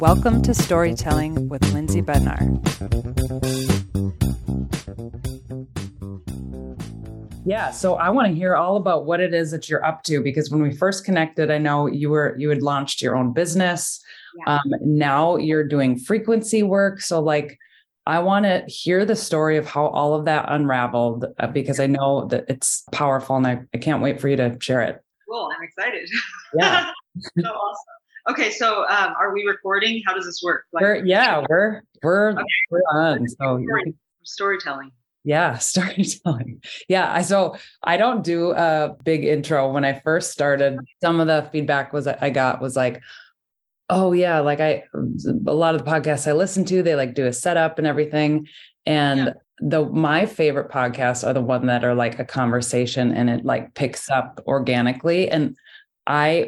Welcome to Storytelling with Lindsay Bednar. Yeah, so I want to hear all about what it is that you're up to, because when we first connected, I know you had launched your own business. Yeah. Now you're doing frequency work. So like, I want to hear the story of how all of that unraveled, because I know that it's powerful and I can't wait for you to share it. Cool. I'm excited. Yeah. So awesome. Okay. So, are we recording? How does this work? Like, we're on. So storytelling. Yeah. Storytelling. Yeah. So I don't do a big intro. When I first started, some of the feedback I got was like, oh yeah, like a lot of the podcasts I listen to, they like do a setup and everything. And my favorite podcasts are the one that are like a conversation and it like picks up organically. And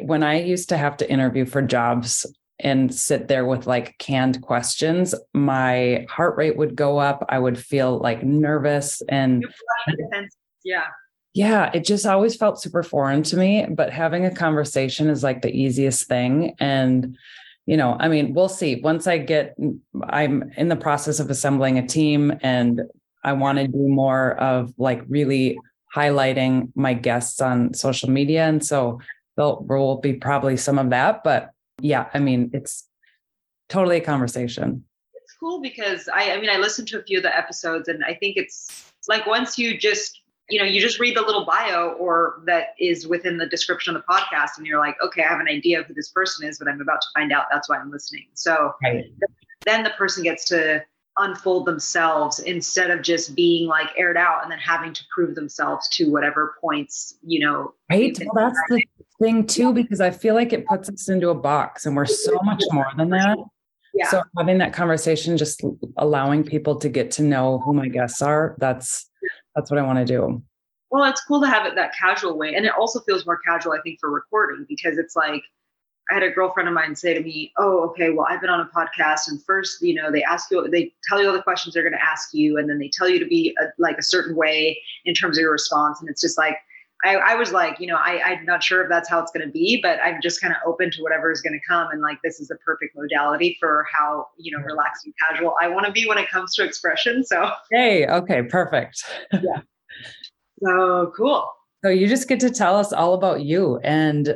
when I used to have to interview for jobs and sit there with like canned questions, my heart rate would go up. I would feel like nervous and yeah. Yeah, it just always felt super foreign to me, but having a conversation is like the easiest thing. And, you know, I mean, we'll see. Once I'm in the process of assembling a team and I want to do more of like really highlighting my guests on social media. And so there will be probably some of that, but yeah, I mean, it's totally a conversation. It's cool because I listened to a few of the episodes and I think it's like, once you just, you know, you just read the little bio or that is within the description of the podcast and you're like, okay, I have an idea of who this person is, but I'm about to find out. That's why I'm listening. So Then the person gets to unfold themselves instead of just being like aired out and then having to prove themselves to whatever points, you know. Right. Well, that's the thing too, because I feel like it puts us into a box and we're so much more than that. Yeah. So having that conversation, just allowing people to get to know who my guests are, that's what I want to do. Well, it's cool to have it that casual way. And it also feels more casual, I think, for recording, because it's like, I had a girlfriend of mine say to me, oh, okay, well, I've been on a podcast and first, you know, they tell you all the questions they're going to ask you. And then they tell you to be like a certain way in terms of your response. And it's just like, I was like, you know, I'm not sure if that's how it's going to be, but I'm just kind of open to whatever is going to come. And like, this is the perfect modality for how, you know, relaxed and casual I want to be when it comes to expression. So, hey, okay, perfect. Yeah. So cool. So you just get to tell us all about you and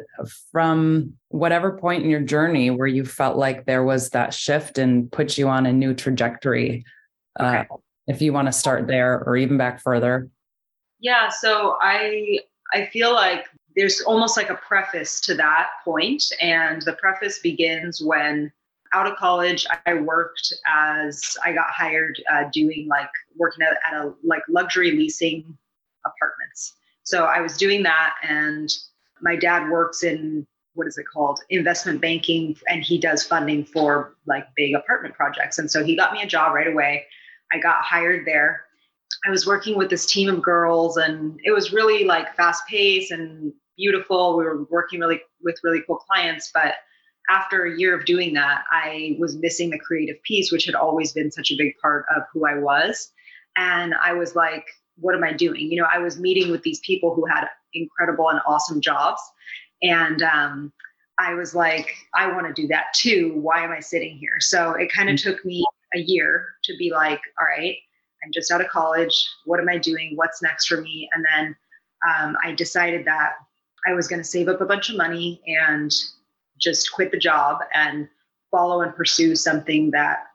from whatever point in your journey where you felt like there was that shift and put you on a new trajectory. Okay. If you want to start there or even back further. Yeah. So I feel like there's almost like a preface to that point. And the preface begins when out of college, I got hired working at a like luxury leasing apartments. So I was doing that and my dad works in, what is it called? Investment banking. And he does funding for like big apartment projects. And so he got me a job right away. I got hired there. I was working with this team of girls and it was really like fast paced and beautiful. We were working really with really cool clients. But after a year of doing that, I was missing the creative piece, which had always been such a big part of who I was. And I was like, what am I doing? You know, I was meeting with these people who had incredible and awesome jobs. And I was like, I want to do that too. Why am I sitting here? So it kind of took me a year to be like, all right, I'm just out of college. What am I doing? What's next for me? And then I decided that I was going to save up a bunch of money and just quit the job and follow and pursue something that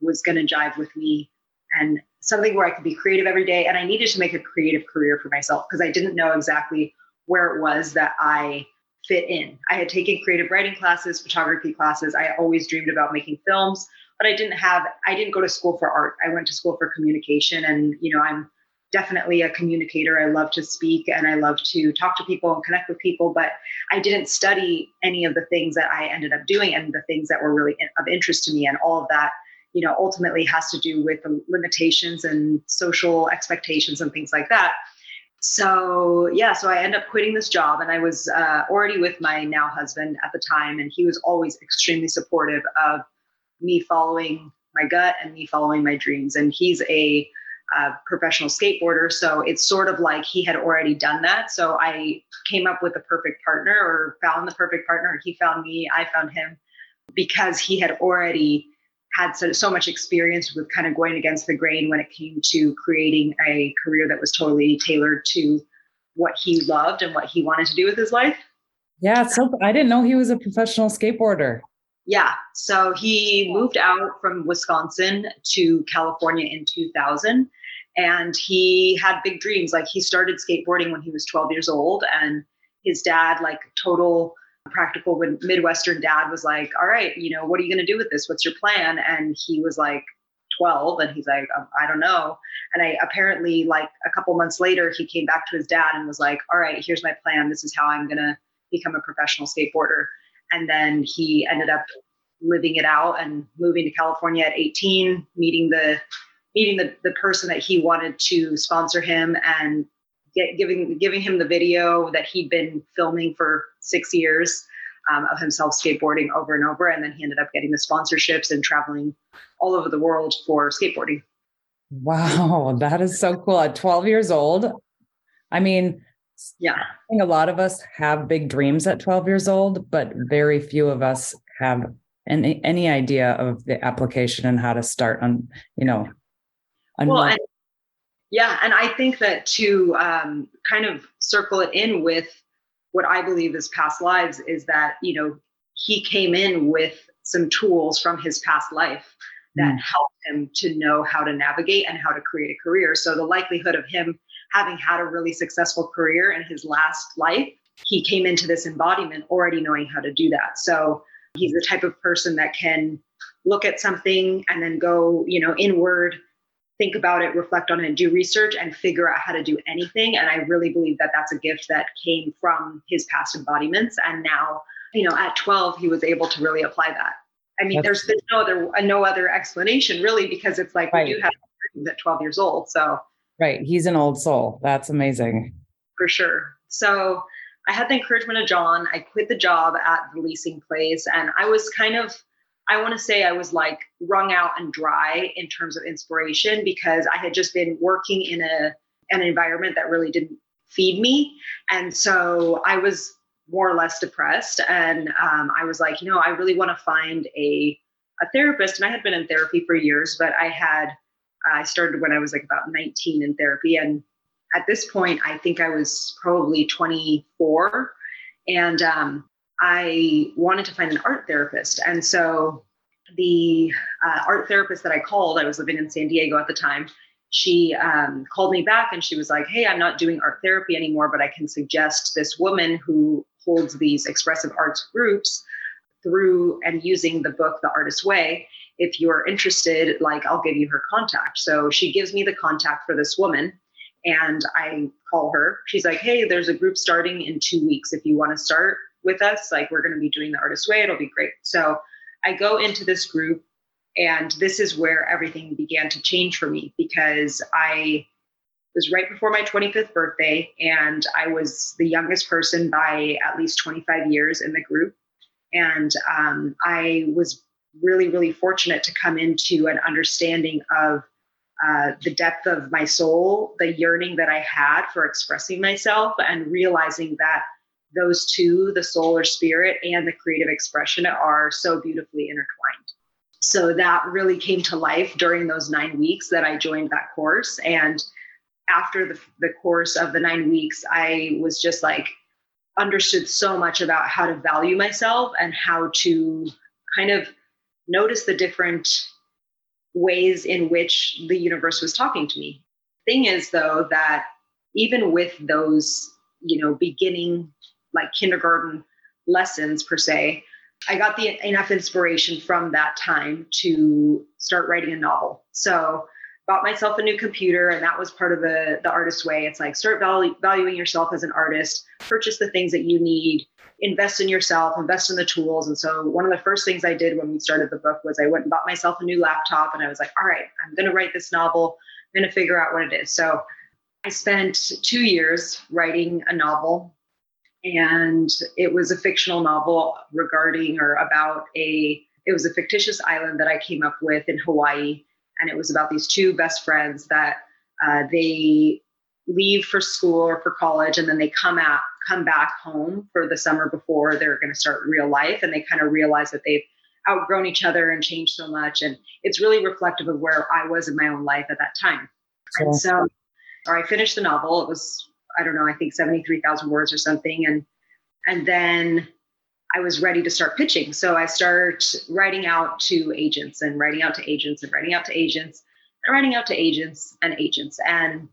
was going to jive with me and something where I could be creative every day. And I needed to make a creative career for myself because I didn't know exactly where it was that I fit in. I had taken creative writing classes, photography classes. I always dreamed about making films. But I didn't go to school for art. I went to school for communication. And, you know, I'm definitely a communicator. I love to speak and I love to talk to people and connect with people. But I didn't study any of the things that I ended up doing and the things that were really of interest to me. And all of that, you know, ultimately has to do with the limitations and social expectations and things like that. So, yeah, so I ended up quitting this job and I was already with my now husband at the time. And he was always extremely supportive of me following my gut and me following my dreams. And he's a professional skateboarder. So it's sort of like he had already done that. So I came up with the perfect partner or found the perfect partner. He found me, I found him. because he had already had so much experience with kind of going against the grain when it came to creating a career that was totally tailored to what he loved and what he wanted to do with his life. Yeah. So I didn't know he was a professional skateboarder. Yeah. So he moved out from Wisconsin to California in 2000, and he had big dreams. Like, he started skateboarding when he was 12 years old, and his dad, like total practical Midwestern dad, was like, all right, you know, what are you going to do with this? What's your plan? And he was like 12, and he's like, I don't know. And apparently like a couple months later, he came back to his dad and was like, all right, here's my plan. This is how I'm going to become a professional skateboarder. And then he ended up living it out and moving to California at 18, meeting the person that he wanted to sponsor him, and giving him the video that he'd been filming for 6 years of himself skateboarding over and over. And then he ended up getting the sponsorships and traveling all over the world for skateboarding. Wow. That is so cool. At 12 years old. I mean, yeah, I think a lot of us have big dreams at 12 years old, but very few of us have any idea of the application and how to start on, you know. Yeah. And I think that to kind of circle it in with what I believe is past lives is that, you know, he came in with some tools from his past life that helped him to know how to navigate and how to create a career. So the likelihood of him having had a really successful career in his last life, he came into this embodiment already knowing how to do that. So he's the type of person that can look at something and then go, you know, inward, think about it, reflect on it, do research, and figure out how to do anything. And I really believe that that's a gift that came from his past embodiments. And now, you know, at 12, he was able to really apply that. I mean, there's no other explanation really, because it's like, right, we do have dreams at 12 years old. So right. He's an old soul. That's amazing. For sure. So I had the encouragement of John. I quit the job at the leasing place, and I was kind of, I want to say I was like wrung out and dry in terms of inspiration, because I had just been working in an environment that really didn't feed me. And so I was more or less depressed. And I was like, you know, I really want to find a therapist. And I had been in therapy for years, but I started when I was like about 19 in therapy. And at this point, I think I was probably 24. And I wanted to find an art therapist. And so the art therapist that I called, I was living in San Diego at the time, she called me back and she was like, hey, I'm not doing art therapy anymore, but I can suggest this woman who holds these expressive arts groups through and using the book, The Artist's Way. If you're interested, like, I'll give you her contact. So she gives me the contact for this woman, and I call her. She's like, hey, there's a group starting in 2 weeks. If you want to start with us, like, we're going to be doing The Artist's Way. It'll be great. So I go into this group, and this is where everything began to change for me, because I was right before my 25th birthday, and I was the youngest person by at least 25 years in the group. And I was really, really fortunate to come into an understanding of the depth of my soul, the yearning that I had for expressing myself, and realizing that those two, the soul or spirit and the creative expression, are so beautifully intertwined. So that really came to life during those 9 weeks that I joined that course. And after the course of the 9 weeks, I was just like, understood so much about how to value myself and how to kind of notice the different ways in which the universe was talking to me. Thing is, though, that even with those, you know, beginning like kindergarten lessons per se, I got enough inspiration from that time to start writing a novel. So bought myself a new computer, and that was part of the Artist's Way. It's like, start valuing yourself as an artist, purchase the things that you need, invest in yourself, invest in the tools. And so one of the first things I did when we started the book was I went and bought myself a new laptop, and I was like, all right, I'm going to write this novel. I'm going to figure out what it is. So I spent 2 years writing a novel, and it was a fictional novel it was a fictitious island that I came up with in Hawaii. And it was about these two best friends that they leave for school or for college, and then they come back home for the summer before they're going to start real life. And they kind of realize that they've outgrown each other and changed so much. And it's really reflective of where I was in my own life at that time. Sure. And so, or I finished the novel. It was, I don't know, I think 73,000 words or something. And then I was ready to start pitching. So I started writing out to agents and writing out to agents and writing out to agents and writing out to agents and agents. And,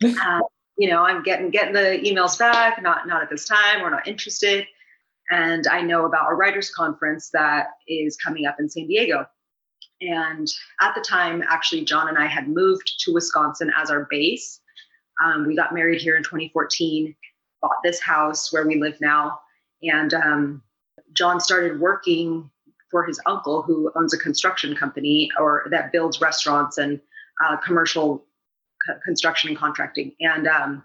you know, I'm getting the emails back, not at this time, we're not interested. And I know about a writer's conference that is coming up in San Diego. And at the time, actually, John and I had moved to Wisconsin as our base. We got married here in 2014, bought this house where we live now. And John started working for his uncle who owns a construction company or that builds restaurants and commercial construction and contracting. And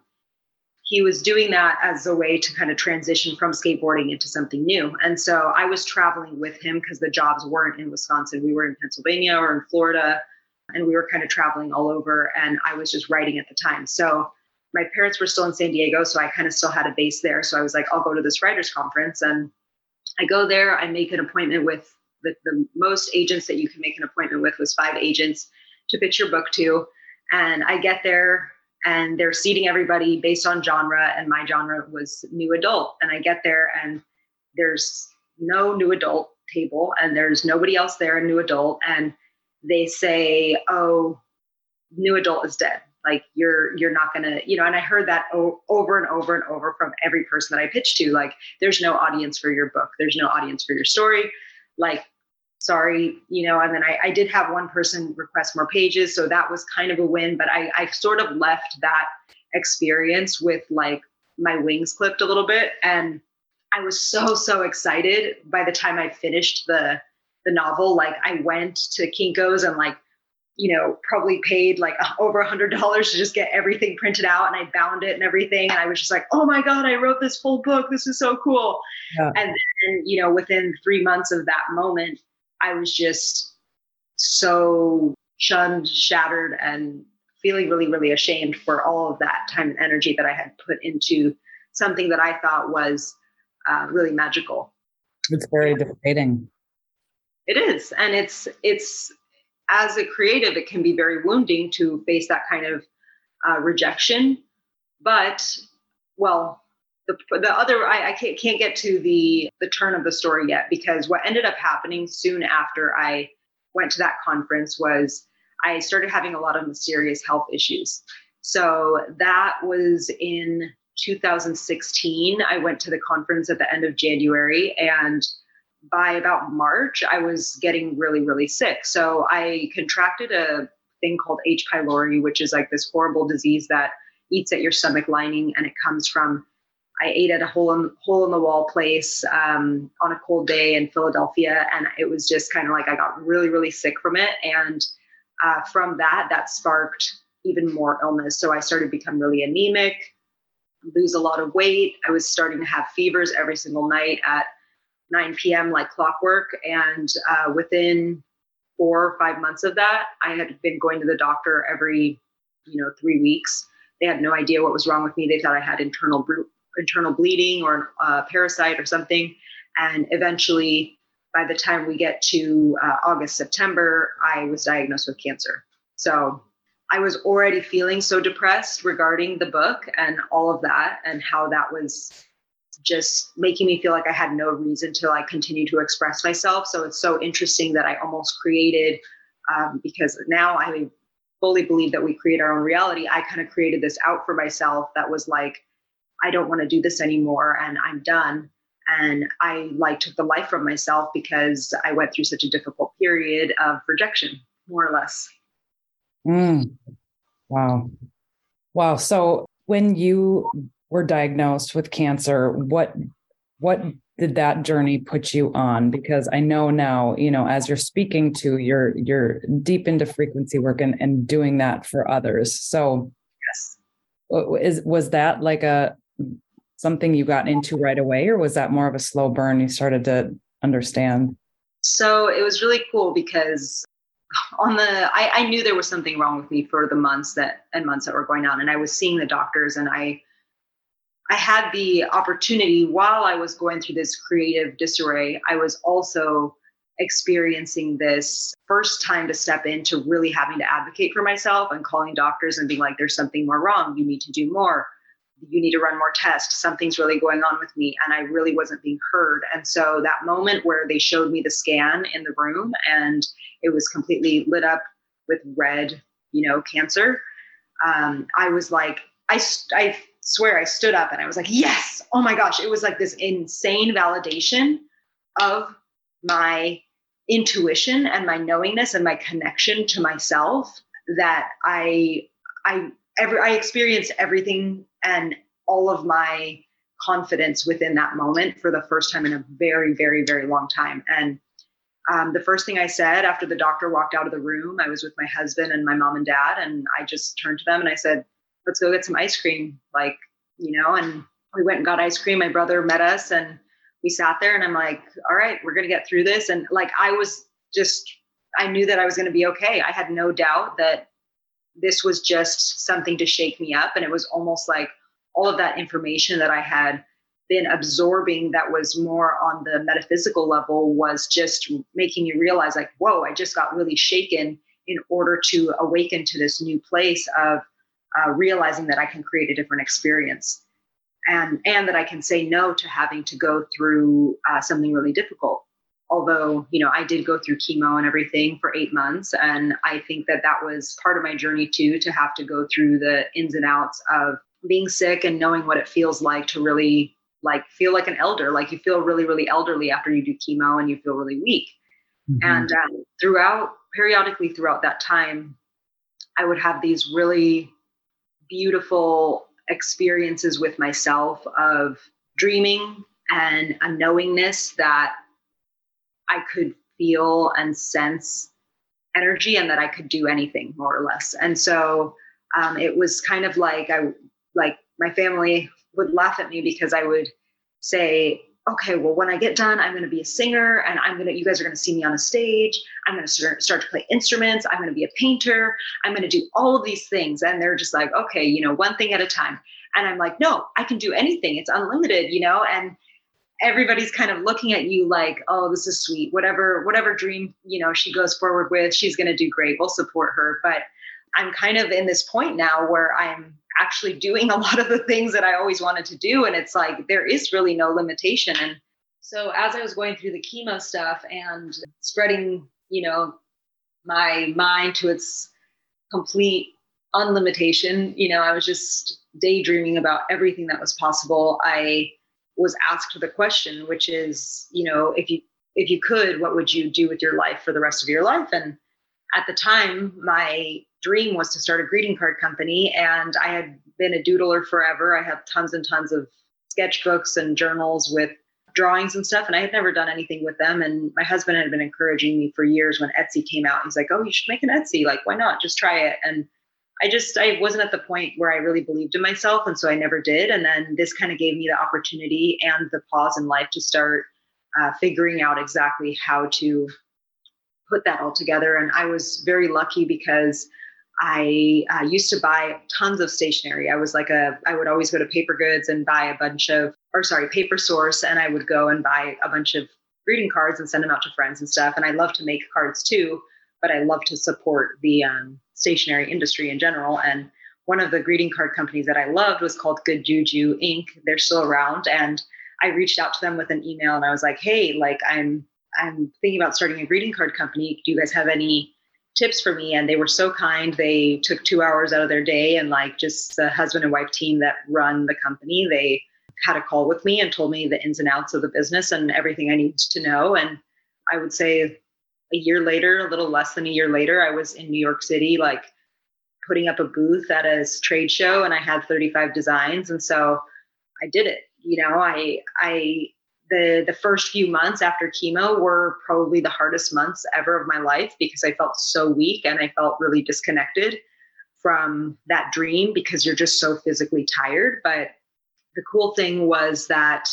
he was doing that as a way to kind of transition from skateboarding into something new. And so I was traveling with him because the jobs weren't in Wisconsin. We were in Pennsylvania or in Florida, and we were kind of traveling all over. And I was just writing at the time. So my parents were still in San Diego, so I kind of still had a base there. So I was like, I'll go to this writer's conference. And I go there, I make an appointment with the most agents that you can make an appointment with was 5 agents to pitch your book to. And I get there and they're seating everybody based on genre. And my genre was new adult. And I get there and there's no new adult table and there's nobody else there in new adult. And they say, oh, new adult is dead. Like you're not going to, you know, and I heard that over and over and over from every person that I pitched to, like, there's no audience for your book. There's no audience for your story. Like, sorry, you know, and then I did have one person request more pages. So that was kind of a win, but I sort of left that experience with like my wings clipped a little bit. And I was so excited by the time I finished the novel. Like I went to Kinko's and like, you know, probably paid like over $100 to just get everything printed out, and I bound it and everything. And I was just like, oh my God, I wrote this whole book. This is so cool. Yeah. And then, you know, within 3 months of that moment, I was just so shunned, shattered, and feeling really, really ashamed for all of that time and energy that I had put into something that I thought was really magical. It's very deflating. It is. And it's, as a creative, it can be very wounding to face that kind of rejection. But, well, the other, I can't get to the turn of the story yet, because what ended up happening soon after I went to that conference was I started having a lot of serious health issues. So that was in 2016. I went to the conference at the end of January, and by about March, I was getting really, really sick. So I contracted a thing called H. pylori, which is like this horrible disease that eats at your stomach lining. And it comes from, I ate at a hole in the wall place on a cold day in Philadelphia. And it was just kind of like, I got really, really sick from it. And from that sparked even more illness. So I started to become really anemic, lose a lot of weight. I was starting to have fevers every single night at 9 p.m. like clockwork. And within 4 or 5 months of that, I had been going to the doctor every, 3 weeks. They had no idea what was wrong with me. They thought I had internal bleeding or a parasite or something. And eventually, by the time we get to August, September, I was diagnosed with cancer. So I was already feeling so depressed regarding the book and all of that and how that was just making me feel like I had no reason to like continue to express myself. So it's so interesting that I almost created, because now I fully believe that we create our own reality. I kind of created this out for myself that was like, I don't want to do this anymore and I'm done. And I like took the life from myself because I went through such a difficult period of rejection, more or less. Wow. So when you were diagnosed with cancer, what did that journey put you on? Because I know now, as you're speaking to, you're deep into frequency work and doing that for others. So yes, was that like something you got into right away, or was that more of a slow burn you started to understand? So it was really cool because I knew there was something wrong with me for the months that were going on, and I was seeing the doctors, and I had the opportunity while I was going through this creative disarray. I was also experiencing this first time to step into really having to advocate for myself and calling doctors and being like, there's something more wrong. You need to do more. You need to run more tests. Something's really going on with me. And I really wasn't being heard. And so that moment where they showed me the scan in the room and it was completely lit up with red, cancer. I was like, I swear I stood up and I was like, yes, oh my gosh. It was like this insane validation of my intuition and my knowingness and my connection to myself that I experienced everything and all of my confidence within that moment for the first time in a very, very, very long time. And the first thing I said after the doctor walked out of the room, I was with my husband and my mom and dad, and I just turned to them and I said, let's go get some ice cream. And we went and got ice cream. My brother met us and we sat there and I'm like, all right, we're going to get through this. And I knew that I was going to be okay. I had no doubt that this was just something to shake me up. And it was almost like all of that information that I had been absorbing that was more on the metaphysical level was just making me realize like, whoa, I just got really shaken in order to awaken to this new place of realizing that I can create a different experience and that I can say no to having to go through something really difficult. Although, I did go through chemo and everything for 8 months. And I think that was part of my journey too, to have to go through the ins and outs of being sick and knowing what it feels like to really like feel like an elder, like you feel really, really elderly after you do chemo and you feel really weak. Mm-hmm. And periodically throughout that time, I would have these really beautiful experiences with myself of dreaming and a knowingness that I could feel and sense energy and that I could do anything more or less. And so it was kind of like my family would laugh at me because I would say, okay, well, when I get done, I'm going to be a singer and you guys are going to see me on a stage. I'm going to start to play instruments. I'm going to be a painter. I'm going to do all of these things. And they're just like, okay, one thing at a time. And I'm like, no, I can do anything. It's unlimited, and everybody's kind of looking at you like, oh, this is sweet. Whatever dream, she goes forward with, she's going to do great. We'll support her. But I'm kind of in this point now where I'm actually doing a lot of the things that I always wanted to do. And it's like, there is really no limitation. And so as I was going through the chemo stuff and spreading, my mind to its complete unlimitation, I was just daydreaming about everything that was possible. I was asked the question, which is, if you could, what would you do with your life for the rest of your life? And at the time, my dream was to start a greeting card company. And I had been a doodler forever. I had tons and tons of sketchbooks and journals with drawings and stuff. And I had never done anything with them. And my husband had been encouraging me for years when Etsy came out. He's like, oh, you should make an Etsy. Like, why not? Just try it. And I wasn't at the point where I really believed in myself. And so I never did. And then this kind of gave me the opportunity and the pause in life to start figuring out exactly how to put that all together. And I was very lucky because I used to buy tons of stationery. I would always go to Paper Goods and buy Paper Source. And I would go and buy a bunch of greeting cards and send them out to friends and stuff. And I love to make cards too, but I love to support the stationery industry in general. And one of the greeting card companies that I loved was called Good Juju Inc. They're still around. And I reached out to them with an email and I was like, hey, I'm thinking about starting a greeting card company. Do you guys have any tips for me? And they were so kind. They took 2 hours out of their day and just the husband and wife team that run the company, they had a call with me and told me the ins and outs of the business and everything I needed to know. And I would say a little less than a year later, I was in New York City, putting up a booth at a trade show and I had 35 designs. And so I did it. The first few months after chemo were probably the hardest months ever of my life because I felt so weak and I felt really disconnected from that dream because you're just so physically tired. But the cool thing was that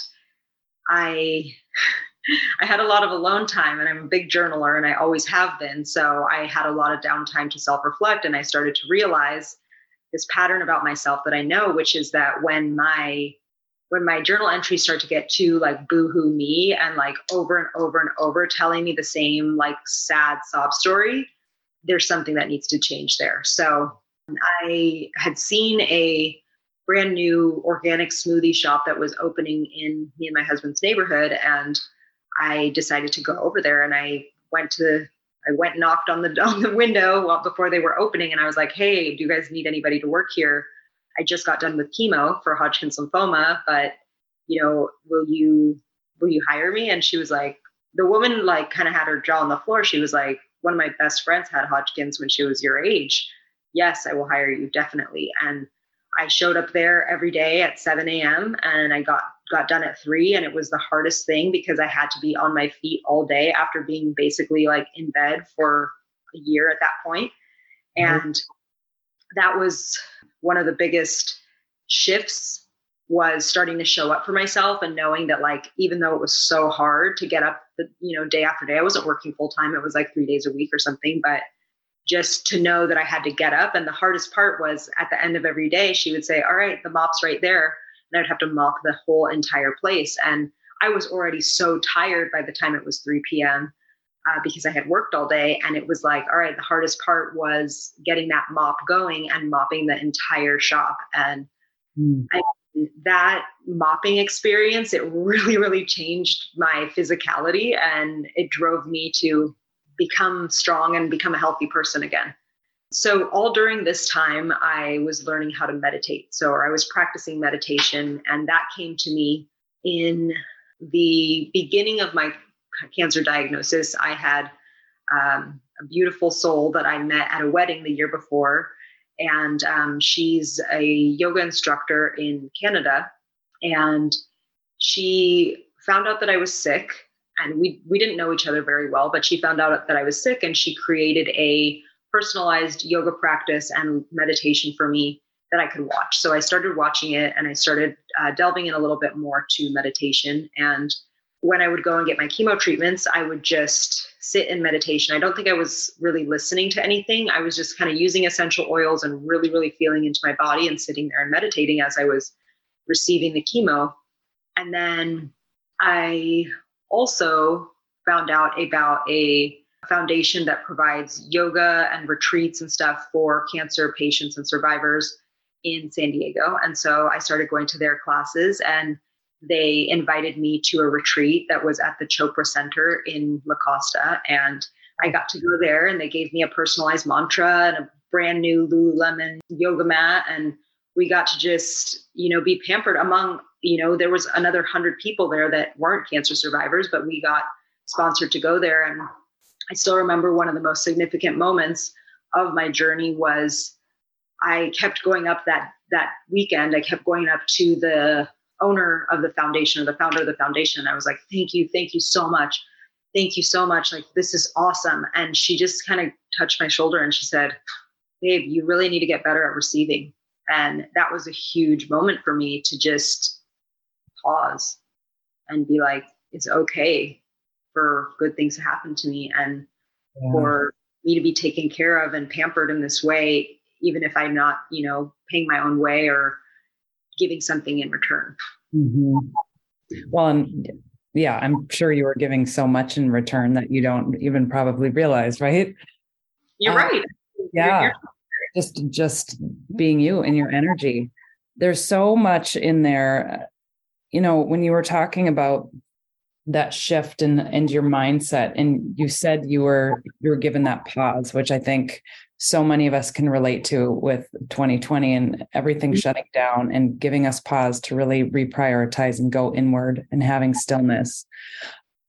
I had a lot of alone time and I'm a big journaler and I always have been. So I had a lot of downtime to self-reflect and I started to realize this pattern about myself that I know, which is that when my when my journal entries start to get too like boohoo me and like over and over and over telling me the same like sad sob story, there's something that needs to change there. So I had seen a brand new organic smoothie shop that was opening in me and my husband's neighborhood. And I decided to go over there, and I went knocked on the window well before they were opening. And I was like, hey, do you guys need anybody to work here? I just got done with chemo for Hodgkin's lymphoma, but you know, will you hire me? And she was like, the woman like kind of had her jaw on the floor. She was like, one of my best friends had Hodgkin's when she was your age. Yes, I will hire you, definitely. And I showed up there every day at 7 a.m. and I got done at 3, and it was the hardest thing because I had to be on my feet all day after being basically like in bed for a year at that point. And that was one of the biggest shifts, was starting to show up for myself and knowing that like, even though it was so hard to get up, day after day, I wasn't working full time. It was like 3 days a week or something, but just to know that I had to get up. And the hardest part was at the end of every day, she would say, all right, the mop's right there. And I'd have to mop the whole entire place. And I was already so tired by the time it was 3 p.m. Because I had worked all day. And it was like, all right, the hardest part was getting that mop going and mopping the entire shop. And that mopping experience, it really, really changed my physicality, and it drove me to become strong and become a healthy person again. So all during this time, I was learning how to meditate. So I was practicing meditation, and that came to me in the beginning of my cancer diagnosis. I had a beautiful soul that I met at a wedding the year before, and she's a yoga instructor in Canada, and she found out that I was sick, and we didn't know each other very well, but she found out that I was sick, and she created a personalized yoga practice and meditation for me that I could watch. So I started watching it, and I started delving in a little bit more to meditation. And when I would go and get my chemo treatments, I would just sit in meditation. I don't think I was really listening to anything. I was just kind of using essential oils and really, really feeling into my body and sitting there and meditating as I was receiving the chemo. And then I also found out about a foundation that provides yoga and retreats and stuff for cancer patients and survivors in San Diego. And so I started going to their classes, and they invited me to a retreat that was at the Chopra Center in La Costa. And I got to go there, and they gave me a personalized mantra and a brand new Lululemon yoga mat. And we got to just, be pampered among, there was another 100 people there that weren't cancer survivors, but we got sponsored to go there. And I still remember one of the most significant moments of my journey was I kept going up that weekend. I kept going up to the owner of the foundation, or the founder of the foundation. I was like, thank you so much. Thank you so much. Like, this is awesome. And she just kind of touched my shoulder, and she said, babe, you really need to get better at receiving. And that was a huge moment for me to just pause and be like, it's okay for good things to happen to me, and for me to be taken care of and pampered in this way, even if I'm not, paying my own way or giving something in return. Mm-hmm. Well, I'm sure you were giving so much in return that you don't even probably realize, right? You're right. Yeah. You're just being you and your energy. There's so much in there. When you were talking about that shift and your mindset, and you said you were given that pause, which I think so many of us can relate to with 2020 and everything shutting down, and giving us pause to really reprioritize and go inward and having stillness.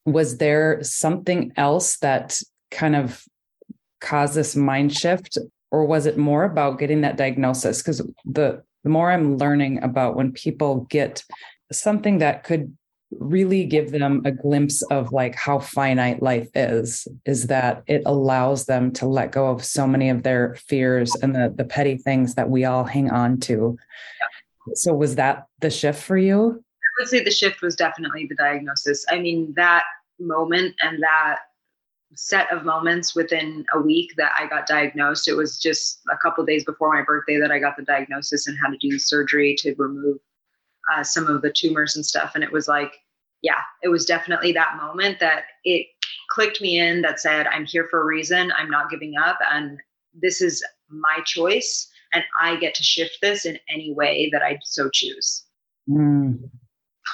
Was there something else that kind of caused this mind shift, or was it more about getting that diagnosis? Because the more I'm learning about when people get something that could really give them a glimpse of like how finite life is that it allows them to let go of so many of their fears and the petty things that we all hang on to. Yeah. So was that the shift for you? I would say the shift was definitely the diagnosis. I mean, that moment and that set of moments within a week that I got diagnosed, it was just a couple of days before my birthday that I got the diagnosis and had to do surgery to remove some of the tumors and stuff. And it was like, yeah, it was definitely that moment that it clicked me in that said, I'm here for a reason. I'm not giving up. And this is my choice. And I get to shift this in any way that I so choose. Mm-hmm.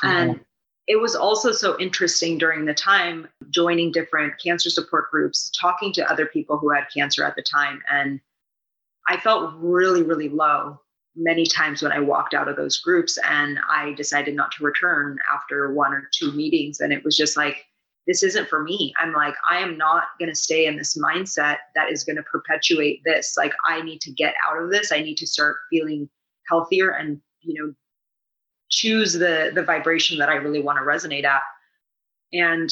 And it was also so interesting during the time, joining different cancer support groups, talking to other people who had cancer at the time. And I felt really, really low many times when I walked out of those groups, and I decided not to return after one or two meetings. And it was just like, this isn't for me. I'm like, I am not going to stay in this mindset that is going to perpetuate this. Like, I need to get out of this. I need to start feeling healthier and, you know, choose the vibration that I really want to resonate at. And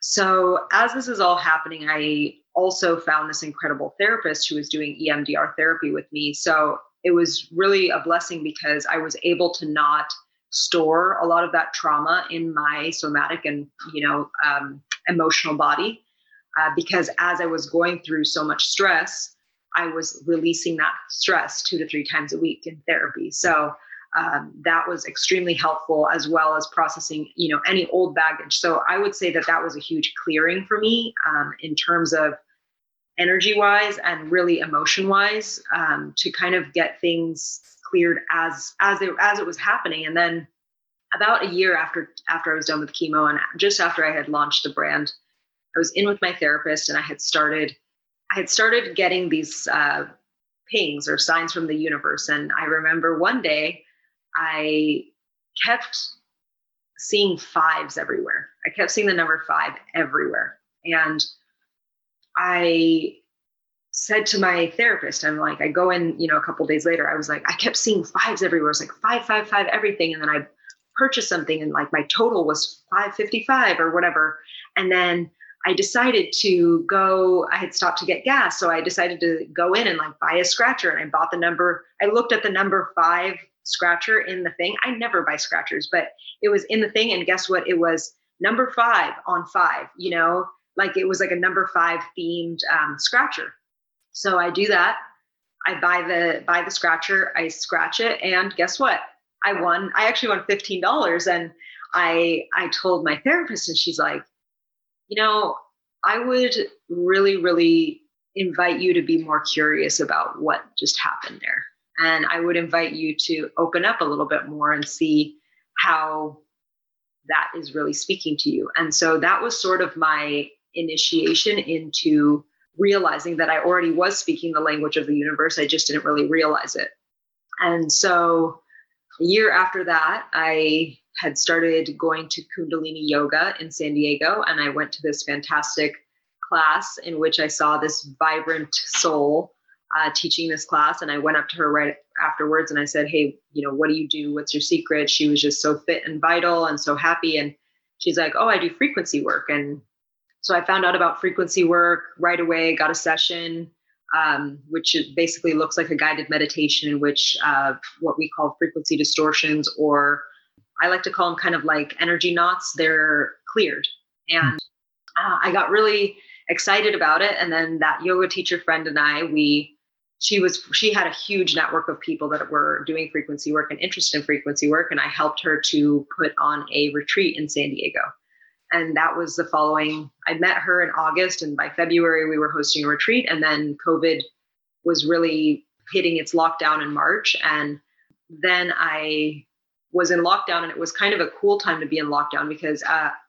so as this is all happening, I also found this incredible therapist who was doing EMDR therapy with me. So it was really a blessing because I was able to not store a lot of that trauma in my somatic and, you know, emotional body. Because as I was going through so much stress, I was releasing that stress 2 to 3 times a week in therapy. So that was extremely helpful, as well as processing, you know, any old baggage. So I would say that that was a huge clearing for me in terms of energy wise and really emotion wise, to kind of get things cleared as it was happening. And then about a year after I was done with chemo, and just after I had launched the brand, I was in with my therapist, and I had started getting these pings or signs from the universe. And I remember one day I kept seeing 5s everywhere. I kept seeing the number 5 everywhere. And I said to my therapist, I'm like, I go in, you know, a couple of days later, I was like, I kept seeing 5s everywhere. It was like 5, 5, 5, everything. And then I purchased something, and like my total was $5.55 or whatever. And then I decided to go, I had stopped to get gas. So I decided to go in and like buy a scratcher. And I bought the number, I looked at the number 5 scratcher in the thing. I never buy scratchers, but it was in the thing. And guess what? It was number 5 on 5, you know, like it was like a number 5 themed scratcher. So I do that. I buy the scratcher, I scratch it. And guess what? I won. I actually won $15. And I told my therapist, and she's like, you know, I would really, really invite you to be more curious about what just happened there. And I would invite you to open up a little bit more and see how that is really speaking to you. And so that was sort of my initiation into realizing that I already was speaking the language of the universe. I just didn't really realize it. And so a year after that, I had started going to Kundalini yoga in San Diego. And I went to this fantastic class in which I saw this vibrant soul teaching this class. And I went up to her right afterwards and I said, hey, you know, what do you do? What's your secret? She was just so fit and vital and so happy. And she's like, oh, I do frequency work. And so I found out about frequency work right away, got a session, which basically looks like a guided meditation in which what we call frequency distortions, or I like to call them kind of like energy knots, they're cleared. And I got really excited about it. And then that yoga teacher friend and I, she had a huge network of people that were doing frequency work and interested in frequency work. And I helped her to put on a retreat in San Diego. And that was the following, I met her in August, and by February we were hosting a retreat. And then COVID was really hitting its lockdown in March. And then I was in lockdown, and it was kind of a cool time to be in lockdown because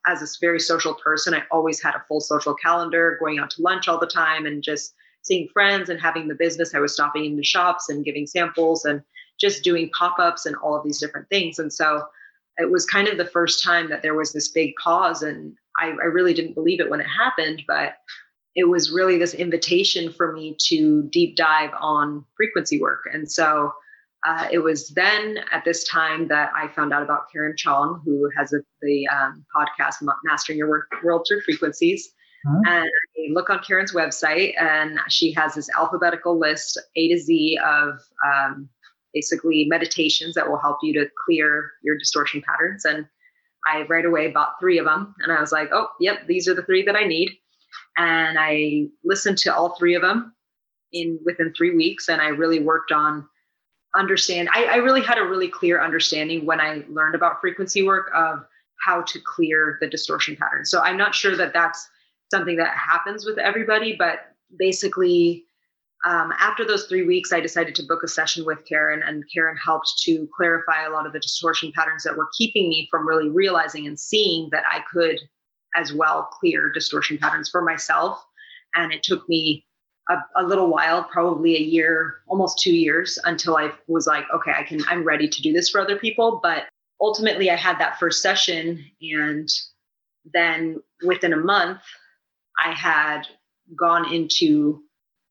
as a very social person, I always had a full social calendar, going out to lunch all the time and just seeing friends and having the business. I was stopping into shops and giving samples and just doing pop-ups and all of these different things. And so it was kind of the first time that there was this big pause, and I really didn't believe it when it happened, but it was really this invitation for me to deep dive on frequency work. And so it was then at this time that I found out about Karen Chong, who has the podcast, Mastering Your World Through Frequencies. Mm-hmm. And I look on Karen's website, and she has this alphabetical list, A to Z, of basically meditations that will help you to clear your distortion patterns. And I right away bought 3 of them. And I was like, oh, yep, these are the 3 that I need. And I listened to all 3 of them within 3 weeks. And I really worked on understand. I really had a really clear understanding when I learned about frequency work of how to clear the distortion pattern. So I'm not sure that that's something that happens with everybody, but basically after those 3 weeks, I decided to book a session with Karen, and Karen helped to clarify a lot of the distortion patterns that were keeping me from really realizing and seeing that I could as well clear distortion patterns for myself. And it took me a little while, probably a year, almost 2 years, until I was like, okay, I'm ready to do this for other people. But ultimately I had that first session, and then within a month, I had gone into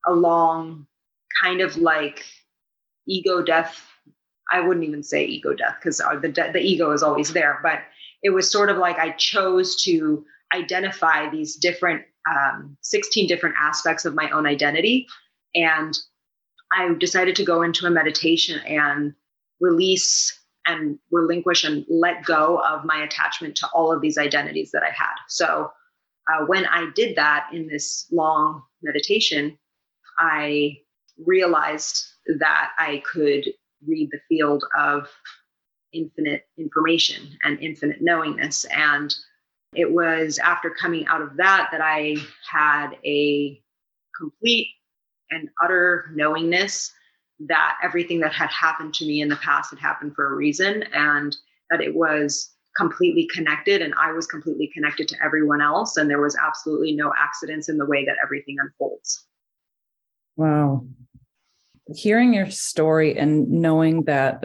a long kind of like ego death. I wouldn't even say ego death, because the ego is always there, but it was sort of like I chose to identify these different 16 different aspects of my own identity. And I decided to go into a meditation and release and relinquish and let go of my attachment to all of these identities that I had. So when I did that in this long meditation, I realized that I could read the field of infinite information and infinite knowingness. And it was after coming out of that that I had a complete and utter knowingness that everything that had happened to me in the past had happened for a reason, and that it was completely connected, and I was completely connected to everyone else, and there was absolutely no accidents in the way that everything unfolds. Wow. Hearing your story and knowing that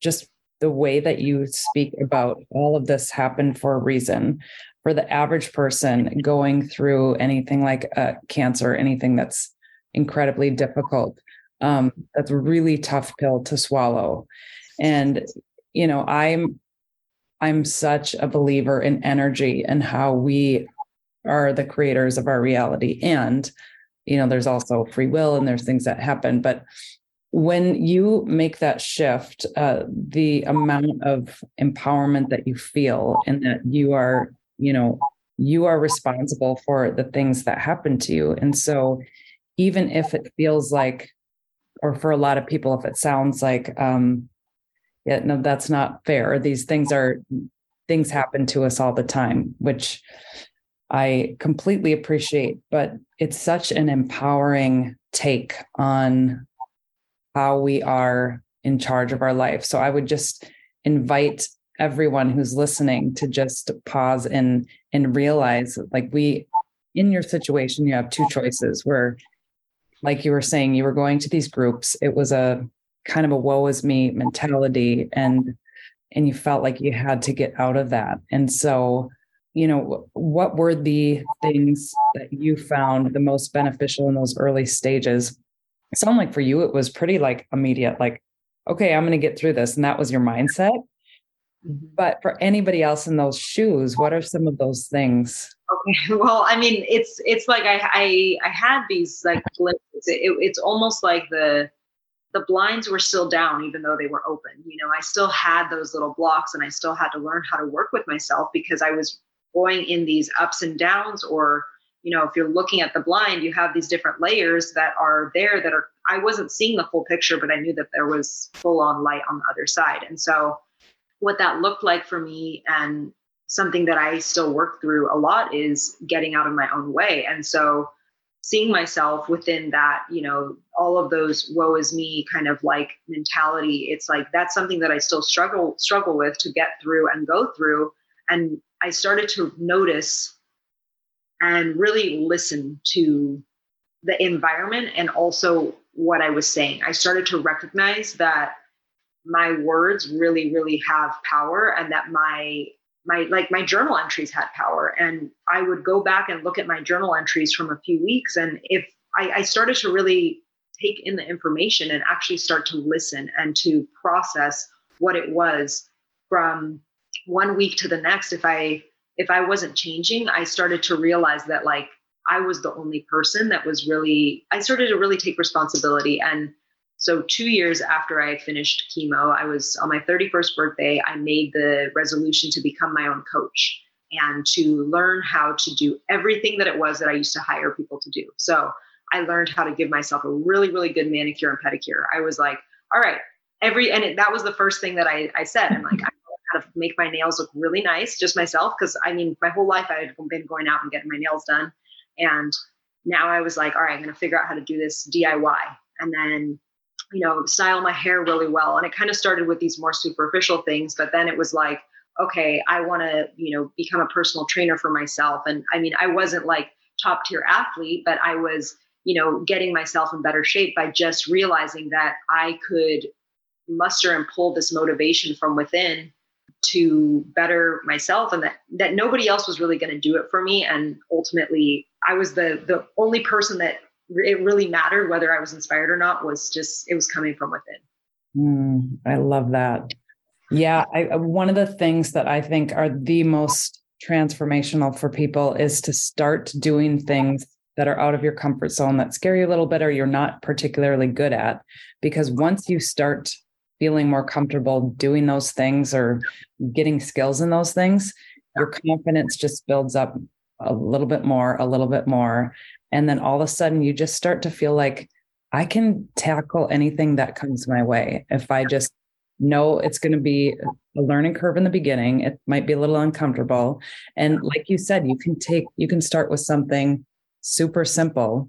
just the way that you speak about all of this happened for a reason, for the average person going through anything like cancer, anything that's incredibly difficult, that's a really tough pill to swallow. And, you know, I'm such a believer in energy and how we are the creators of our reality. And, you know, there's also free will and there's things that happen, but when you make that shift, the amount of empowerment that you feel, and that you are responsible for the things that happen to you. And so even if it feels like, or for a lot of people, if it sounds like, yeah, no, that's not fair, these things happen to us all the time, which I completely appreciate, but it's such an empowering take on how we are in charge of our life. So I would just invite everyone who's listening to just pause and realize, like, in your situation, you have two choices where, like you were saying, you were going to these groups. It was a kind of a woe is me mentality, and you felt like you had to get out of that. And so, you know, what were the things that you found the most beneficial in those early stages? It sounded like for you, it was pretty like immediate, like, okay, I'm going to get through this. And that was your mindset. But for anybody else in those shoes, what are some of those things? Okay. Well, I mean, it's like, I had these like glimpses. It's almost like the blinds were still down, even though they were open. You know, I still had those little blocks, and I still had to learn how to work with myself, because I was going in these ups and downs, or, you know, if you're looking at the blind, you have these different layers that are there I wasn't seeing the full picture, but I knew that there was full on light on the other side. And so what that looked like for me, and something that I still work through a lot, is getting out of my own way. And so seeing myself within that, you know, all of those woe is me kind of like mentality, it's like, that's something that I still struggle with to get through and go through. And I started to notice and really listen to the environment, and also what I was saying. I started to recognize that my words really, really have power, and that my journal entries had power. And I would go back and look at my journal entries from a few weeks. And if I started to really take in the information and actually start to listen and to process what it was from one week to the next, if I wasn't changing, I started to realize that, like, I was the only person that was really, I started to really take responsibility. And so 2 years after I finished chemo, I was on my 31st birthday, I made the resolution to become my own coach and to learn how to do everything that it was that I used to hire people to do. So I learned how to give myself a really, really good manicure and pedicure. I was like, all right, that was the first thing that I said. I'm like, I know how to make my nails look really nice, just myself. Cause I mean, my whole life I had been going out and getting my nails done. And now I was like, all right, I'm going to figure out how to do this DIY. And then, you know, style my hair really well. And it kind of started with these more superficial things, but then it was like, okay, I want to, you know, become a personal trainer for myself. And I mean, I wasn't like top tier athlete, but I was, you know, getting myself in better shape by just realizing that I could muster and pull this motivation from within to better myself, and that nobody else was really going to do it for me. And ultimately I was the only person that it really mattered whether I was inspired or not, was just, it was coming from within. I love that. Yeah. One of the things that I think are the most transformational for people is to start doing things that are out of your comfort zone, that scare you a little bit, or you're not particularly good at, because once you start feeling more comfortable doing those things or getting skills in those things, your confidence just builds up a little bit more. And then all of a sudden you just start to feel like I can tackle anything that comes my way. If I just know it's going to be a learning curve in the beginning, it might be a little uncomfortable. And like you said, you can start with something super simple,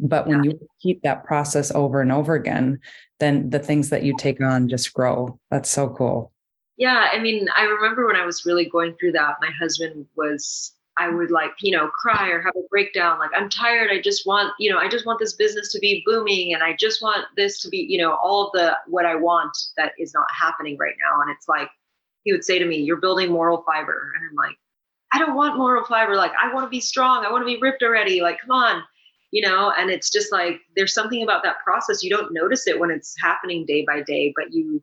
but when you keep that process over and over again, then the things that you take on just grow. That's so cool. Yeah. I mean, I remember when I was really going through that, my husband was, I would like, you know, cry or have a breakdown. Like, I'm tired. I just want this business to be booming. And I just want this to be, you know, all of the, what I want that is not happening right now. And it's like, he would say to me, you're building moral fiber. And I'm like, I don't want moral fiber. Like, I want to be strong. I want to be ripped already. Like, come on, you know? And it's just like, there's something about that process. You don't notice it when it's happening day by day, but you,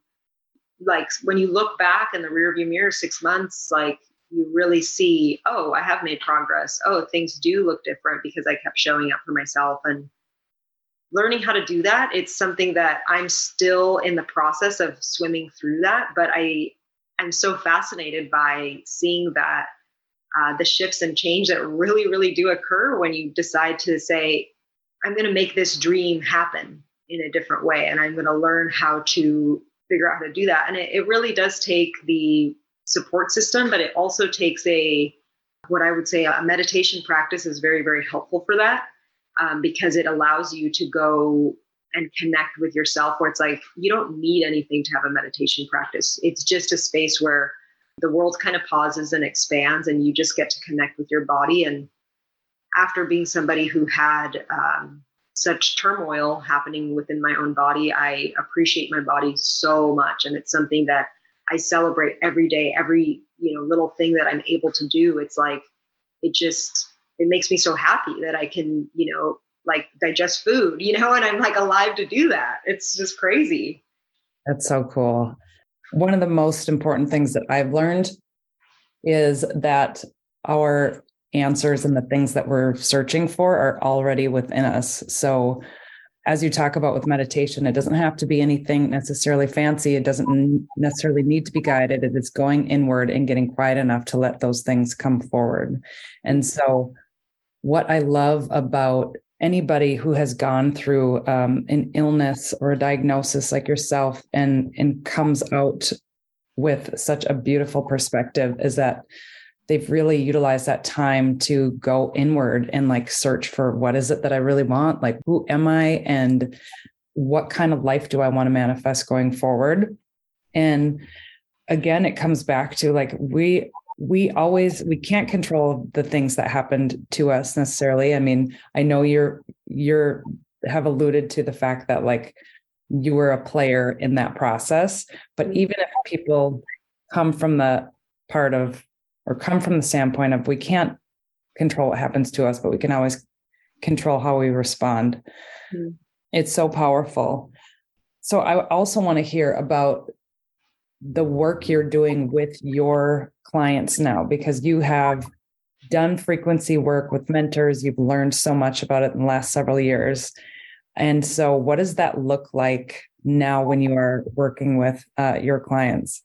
like, when you look back in the rearview mirror 6 months, like, you really see, oh, I have made progress. Oh, things do look different because I kept showing up for myself and learning how to do that. It's something that I'm still in the process of swimming through that, but I'm so fascinated by seeing that the shifts and change that really, really do occur when you decide to say, I'm going to make this dream happen in a different way. And I'm going to learn how to figure out how to do that. And it really does take the support system, but it also takes what I would say a meditation practice is very, very helpful for that, because it allows you to go and connect with yourself, where it's like, you don't need anything to have a meditation practice. It's just a space where the world kind of pauses and expands, and you just get to connect with your body. And after being somebody who had such turmoil happening within my own body, I appreciate my body so much. And it's something that I celebrate every day, every, you know, little thing that I'm able to do. It's like, it makes me so happy that I can, you know, like digest food, you know, and I'm like alive to do that. It's just crazy. That's so cool. One of the most important things that I've learned is that our answers and the things that we're searching for are already within us. So as you talk about with meditation, it doesn't have to be anything necessarily fancy. It doesn't necessarily need to be guided. It is going inward and getting quiet enough to let those things come forward. And so what I love about anybody who has gone through an illness or a diagnosis like yourself and comes out with such a beautiful perspective is that they've really utilized that time to go inward and like search for, what is it that I really want? Like, who am I? And what kind of life do I want to manifest going forward? And again, it comes back to like, we can't control the things that happened to us necessarily. I mean, I know you have alluded to the fact that like you were a player in that process, but even if people come from the standpoint of, we can't control what happens to us, but we can always control how we respond. Mm-hmm. It's so powerful. So I also want to hear about the work you're doing with your clients now, because you have done frequency work with mentors. You've learned so much about it in the last several years. And so what does that look like now when you are working with your clients?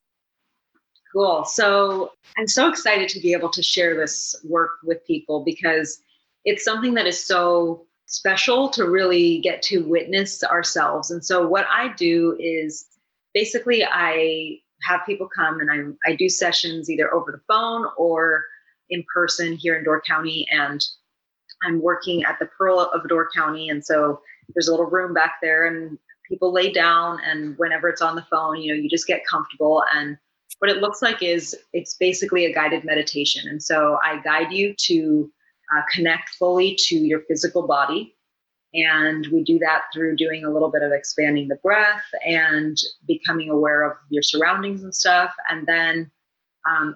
Cool. So I'm so excited to be able to share this work with people, because it's something that is so special to really get to witness ourselves. And so what I do is basically I have people come and I do sessions either over the phone or in person here in Door County. And I'm working at the Pearl of Door County. And so there's a little room back there and people lay down, and whenever it's on the phone, you know, you just get comfortable. And what it looks like is it's basically a guided meditation. And so I guide you to connect fully to your physical body. And we do that through doing a little bit of expanding the breath and becoming aware of your surroundings and stuff. And then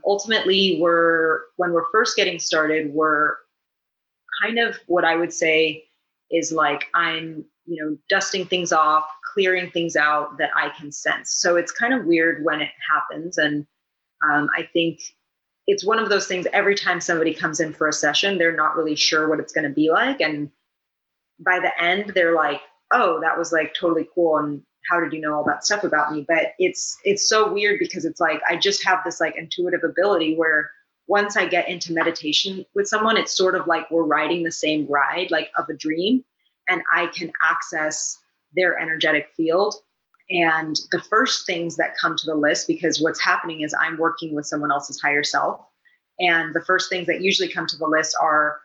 ultimately when we're first getting started, we're kind of what I would say is like, I'm, you know, dusting things off, clearing things out that I can sense. So it's kind of weird when it happens. And I think it's one of those things, every time somebody comes in for a session, they're not really sure what it's going to be like. And by the end, they're like, oh, that was like totally cool. And how did you know all that stuff about me? But it's so weird because it's like, I just have this like intuitive ability where once I get into meditation with someone, it's sort of like we're riding the same ride, like of a dream, and I can access their energetic field. And the first things that come to the list, because what's happening is I'm working with someone else's higher self. And the first things that usually come to the list are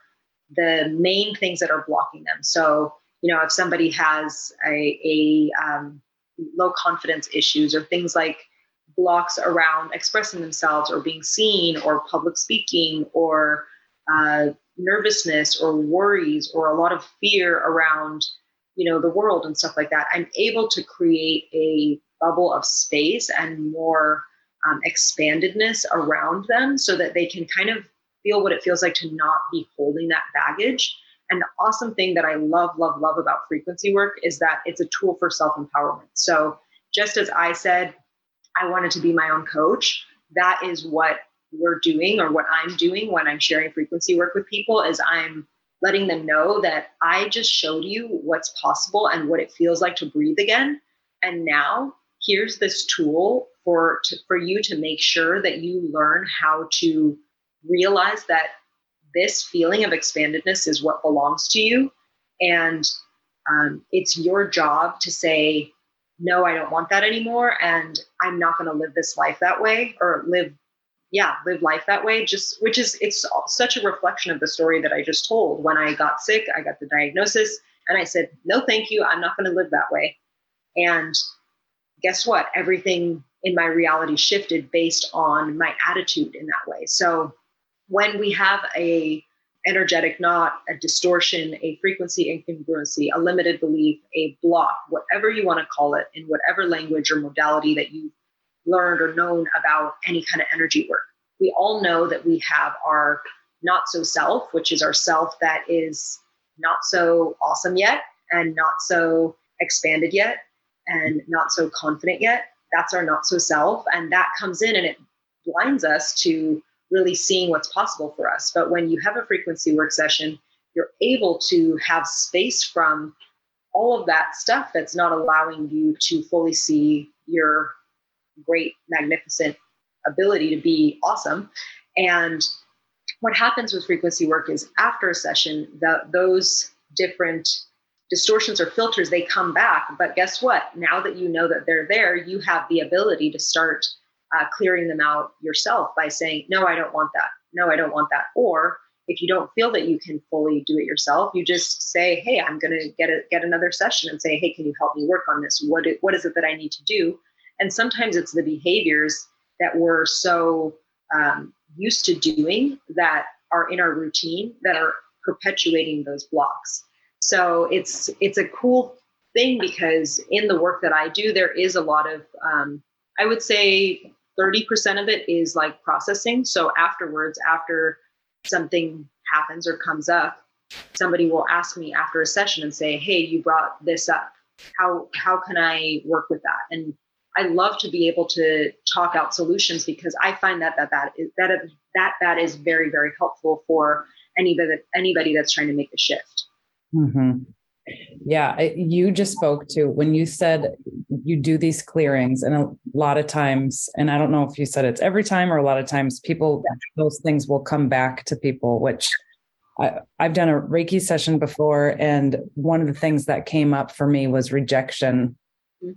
the main things that are blocking them. So, you know, if somebody has a low confidence issues or things like blocks around expressing themselves or being seen or public speaking or nervousness or worries or a lot of fear around, you know, the world and stuff like that, I'm able to create a bubble of space and more expandedness around them so that they can kind of feel what it feels like to not be holding that baggage. And the awesome thing that I love, love, love about frequency work is that it's a tool for self-empowerment. So just as I said, I wanted to be my own coach. That is what we're doing, or what I'm doing when I'm sharing frequency work with people, is I'm letting them know that I just showed you what's possible and what it feels like to breathe again. And now here's this tool for you to make sure that you learn how to realize that this feeling of expandedness is what belongs to you. And it's your job to say, no, I don't want that anymore. And I'm not going to live this life that way, or live life that way. It's such a reflection of the story that I just told. When I got sick, I got the diagnosis and I said, no, thank you. I'm not going to live that way. And guess what? Everything in my reality shifted based on my attitude in that way. So when we have a energetic knot, a distortion, a frequency incongruency, a limited belief, a block, whatever you want to call it, in whatever language or modality that you learned or known about any kind of energy work, we all know that we have our not so self, which is our self that is not so awesome yet and not so expanded yet and not so confident yet. That's our not so self. And that comes in and it blinds us to really seeing what's possible for us. But when you have a frequency work session, you're able to have space from all of that stuff that's not allowing you to fully see your great, magnificent ability to be awesome. And what happens with frequency work is after a session, those different distortions or filters, they come back. But guess what? Now that you know that they're there, you have the ability to start clearing them out yourself by saying, no, I don't want that. No, I don't want that. Or if you don't feel that you can fully do it yourself, you just say, hey, I'm going to get another session and say, hey, can you help me work on this? What is it that I need to do? And sometimes it's the behaviors that we're so used to doing that are in our routine that are perpetuating those blocks. So it's a cool thing because in the work that I do, there is a lot of, I would say 30% of it is like processing. So afterwards, after something happens or comes up, somebody will ask me after a session and say, hey, you brought this up. How can I work with that? And I love to be able to talk out solutions because I find that is very, very helpful for anybody that's trying to make the shift. Mm-hmm. Yeah. You just spoke to when you said you do these clearings, and a lot of times, and I don't know if you said it's every time or a lot of times people, those things will come back to people, which I've done a Reiki session before. And one of the things that came up for me was rejection. Mm-hmm.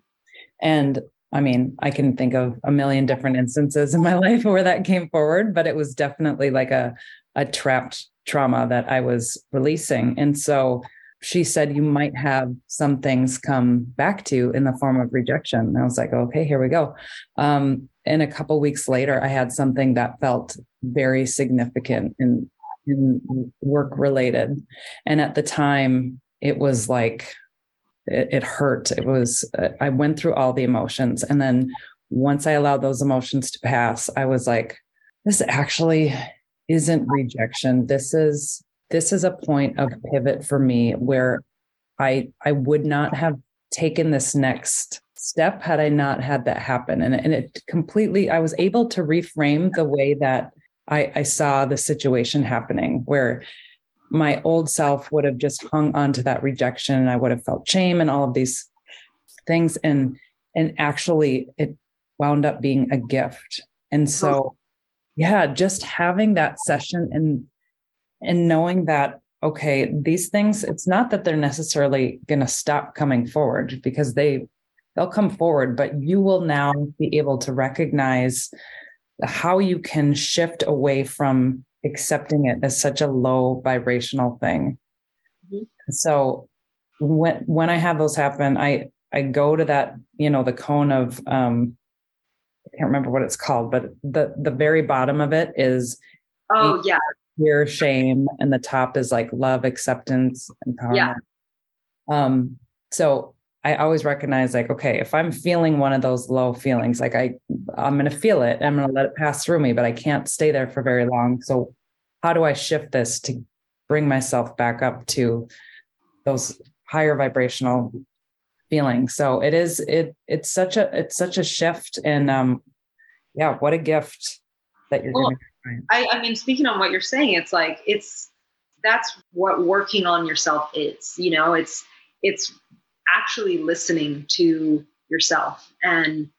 And I mean, I can think of a million different instances in my life where that came forward, but it was definitely like a trapped trauma that I was releasing. And so she said, you might have some things come back to you in the form of rejection. And I was like, okay, here we go. And a couple of weeks later, I had something that felt very significant and work related. And at the time it was like, it hurt. It was, I went through all the emotions. And then once I allowed those emotions to pass, I was like, this actually isn't rejection. This is a point of pivot for me where I would not have taken this next step had I not had that happen. And it completely, I was able to reframe the way that I saw the situation happening, where my old self would have just hung on to that rejection and I would have felt shame and all of these things. And actually it wound up being a gift. And so, yeah, just having that session and knowing that, okay, these things, it's not that they're necessarily going to stop coming forward, because they'll come forward, but you will now be able to recognize how you can shift away from accepting it as such a low vibrational thing. Mm-hmm. So when I have those happen, I go to that, you know, the cone of, I can't remember what it's called, but the very bottom of it is fear, shame. And the top is like love, acceptance, and power. Yeah. So I always recognize, like, okay, if I'm feeling one of those low feelings, like I'm going to feel it, I'm going to let it pass through me, but I can't stay there for very long. So how do I shift this to bring myself back up to those higher vibrational feelings? So it is, it's such a shift. And, yeah, what a gift that you're going to find. I mean, speaking on what you're saying, it's like, that's what working on yourself is, you know, it's actually listening to yourself and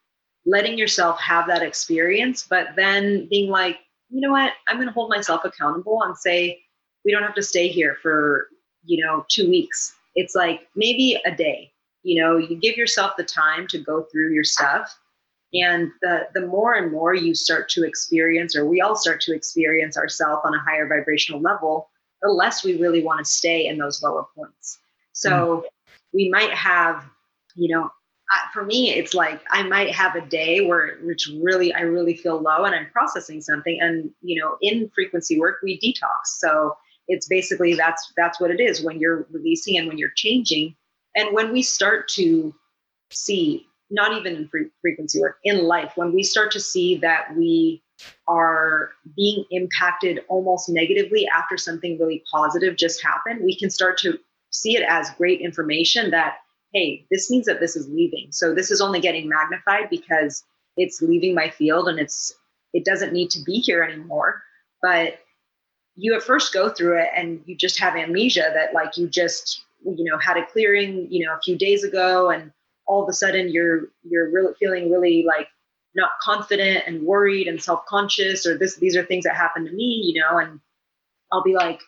letting yourself have that experience, but then being like, you know what, I'm going to hold myself accountable and say, we don't have to stay here for, you know, 2 weeks. It's like maybe a day, you know, you give yourself the time to go through your stuff. And the more and more you start to experience, or we all start to experience ourselves on a higher vibrational level, the less we really want to stay in those lower points. So we might have, you know, for me, it's like, I might have a day where it's really, I really feel low and I'm processing something. And, you know, in frequency work, we detox. So it's basically, that's what it is when you're releasing and when you're changing. And when we start to see, not even in frequency work, in life, when we start to see that we are being impacted almost negatively after something really positive just happened, we can start to see it as great information that, hey, this means that this is leaving. So this is only getting magnified because it's leaving my field and it doesn't need to be here anymore. But you at first go through it and you just have amnesia that, like, you just, you know, had a clearing, you know, a few days ago, and all of a sudden you're really feeling really, like, not confident and worried and self-conscious, or these are things that happened to me, you know, and I'll be like,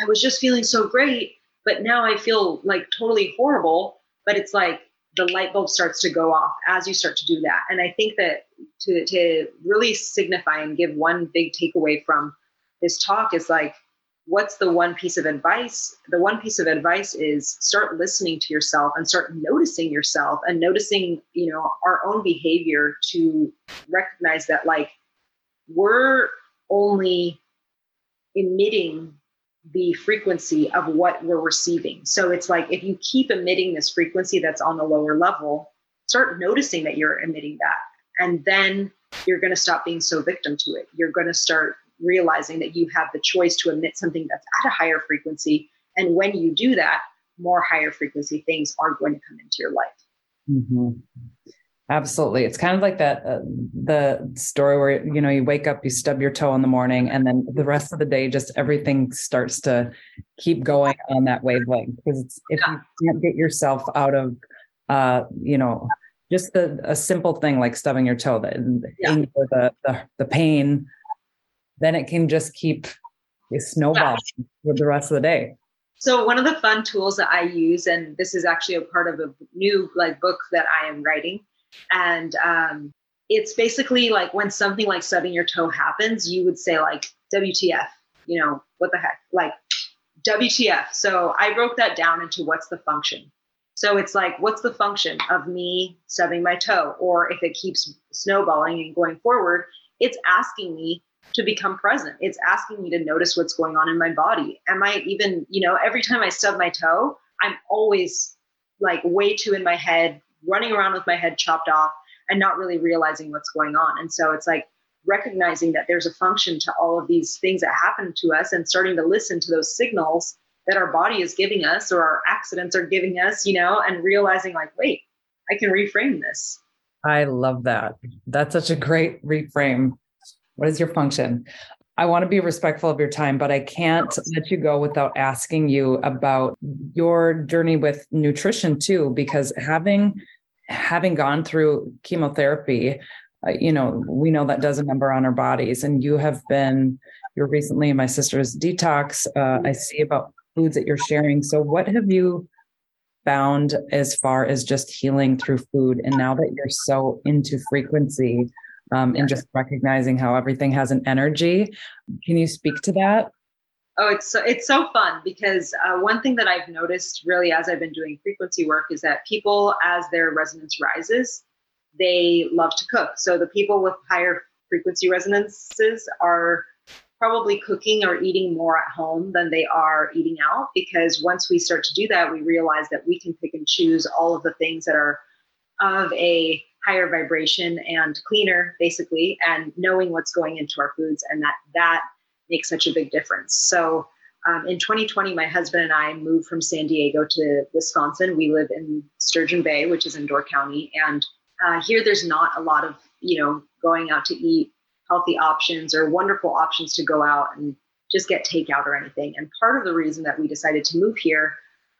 I was just feeling so great, but now I feel like totally horrible. But it's like the light bulb starts to go off as you start to do that. And I think that to really signify and give one big takeaway from this talk is, like, what's the one piece of advice? The one piece of advice is start listening to yourself and start noticing yourself and noticing, you know, our own behavior, to recognize that, like, we're only emitting the frequency of what we're receiving. So it's like, if you keep emitting this frequency that's on the lower level, start noticing that you're emitting that. And then you're going to stop being so victim to it. You're going to start realizing that you have the choice to emit something that's at a higher frequency. And when you do that, more higher frequency things are going to come into your life. Mm-hmm. Absolutely. It's kind of like that, the story where, you know, you wake up, you stub your toe in the morning, and then the rest of the day, just everything starts to keep going on that wavelength. Because if you can't get yourself out of, you know, just a simple thing like stubbing your toe, the pain, then it can just keep snowballing for the rest of the day. So one of the fun tools that I use, and this is actually a part of a new, like, book that I am writing, And it's basically like when something like stubbing your toe happens, you would say like, WTF, you know, what the heck, like WTF. So I broke that down into what's the function. So it's like, what's the function of me stubbing my toe? Or if it keeps snowballing and going forward, it's asking me to become present. It's asking me to notice what's going on in my body. Am I even, you know, every time I stub my toe, I'm always like way too in my head, running around with my head chopped off and not really realizing what's going on. And so it's like recognizing that there's a function to all of these things that happen to us and starting to listen to those signals that our body is giving us or our accidents are giving us, you know, and realizing like, wait, I can reframe this. I love that. That's such a great reframe. What is your function? I want to be respectful of your time, but I can't let you go without asking you about your journey with nutrition too, because having gone through chemotherapy, you know, we know that does a number on our bodies, and you're recently in my sister's detox. I see about foods that you're sharing. So what have you found as far as just healing through food? And now that you're so into frequency, and just recognizing how everything has an energy, can you speak to that? Oh, it's so fun because one thing that I've noticed really as I've been doing frequency work is that people, as their resonance rises, they love to cook. So the people with higher frequency resonances are probably cooking or eating more at home than they are eating out, because once we start to do that, we realize that we can pick and choose all of the things that are of a higher vibration and cleaner, basically, and knowing what's going into our foods, and that makes such a big difference. So in 2020, my husband and I moved from San Diego to Wisconsin. We live in Sturgeon Bay, which is in Door County. And here there's not a lot of, you know, going out to eat healthy options or wonderful options to go out and just get takeout or anything. And part of the reason that we decided to move here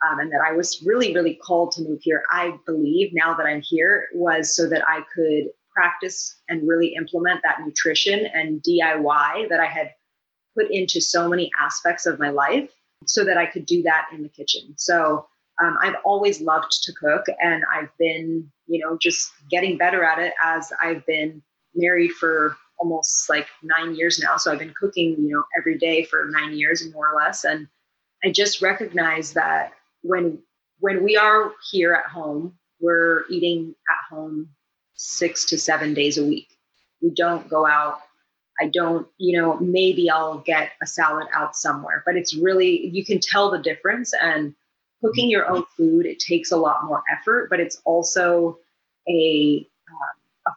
and that I was really, really called to move here, I believe now that I'm here, was so that I could practice and really implement that nutrition and DIY that I had put into so many aspects of my life, so that I could do that in the kitchen. So I've always loved to cook, and I've been, you know, just getting better at it as I've been married for almost like 9 years now. So I've been cooking, you know, every day for 9 years, more or less. And I just recognize that when we are here at home, we're eating at home 6 to 7 days a week. We don't go out. I don't, you know, maybe I'll get a salad out somewhere, but it's really, you can tell the difference. And cooking your own food, it takes a lot more effort, but it's also a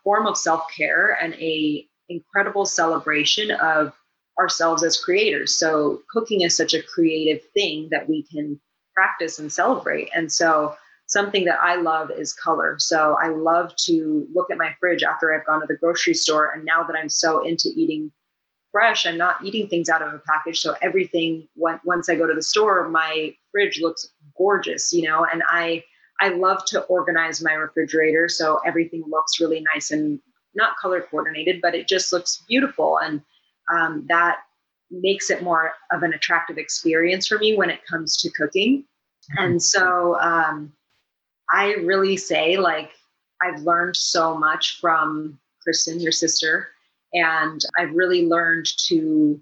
form of self-care and a incredible celebration of ourselves as creators. So cooking is such a creative thing that we can practice and celebrate. And so something that I love is color. So I love to look at my fridge after I've gone to the grocery store. And now that I'm so into eating fresh, I'm not eating things out of a package. So everything, once I go to the store, my fridge looks gorgeous, you know, and I love to organize my refrigerator. So everything looks really nice and not color coordinated, but it just looks beautiful. And that makes it more of an attractive experience for me when it comes to cooking. Mm-hmm. And so I really say, like, I've learned so much from Kristen, your sister, and I've really learned to,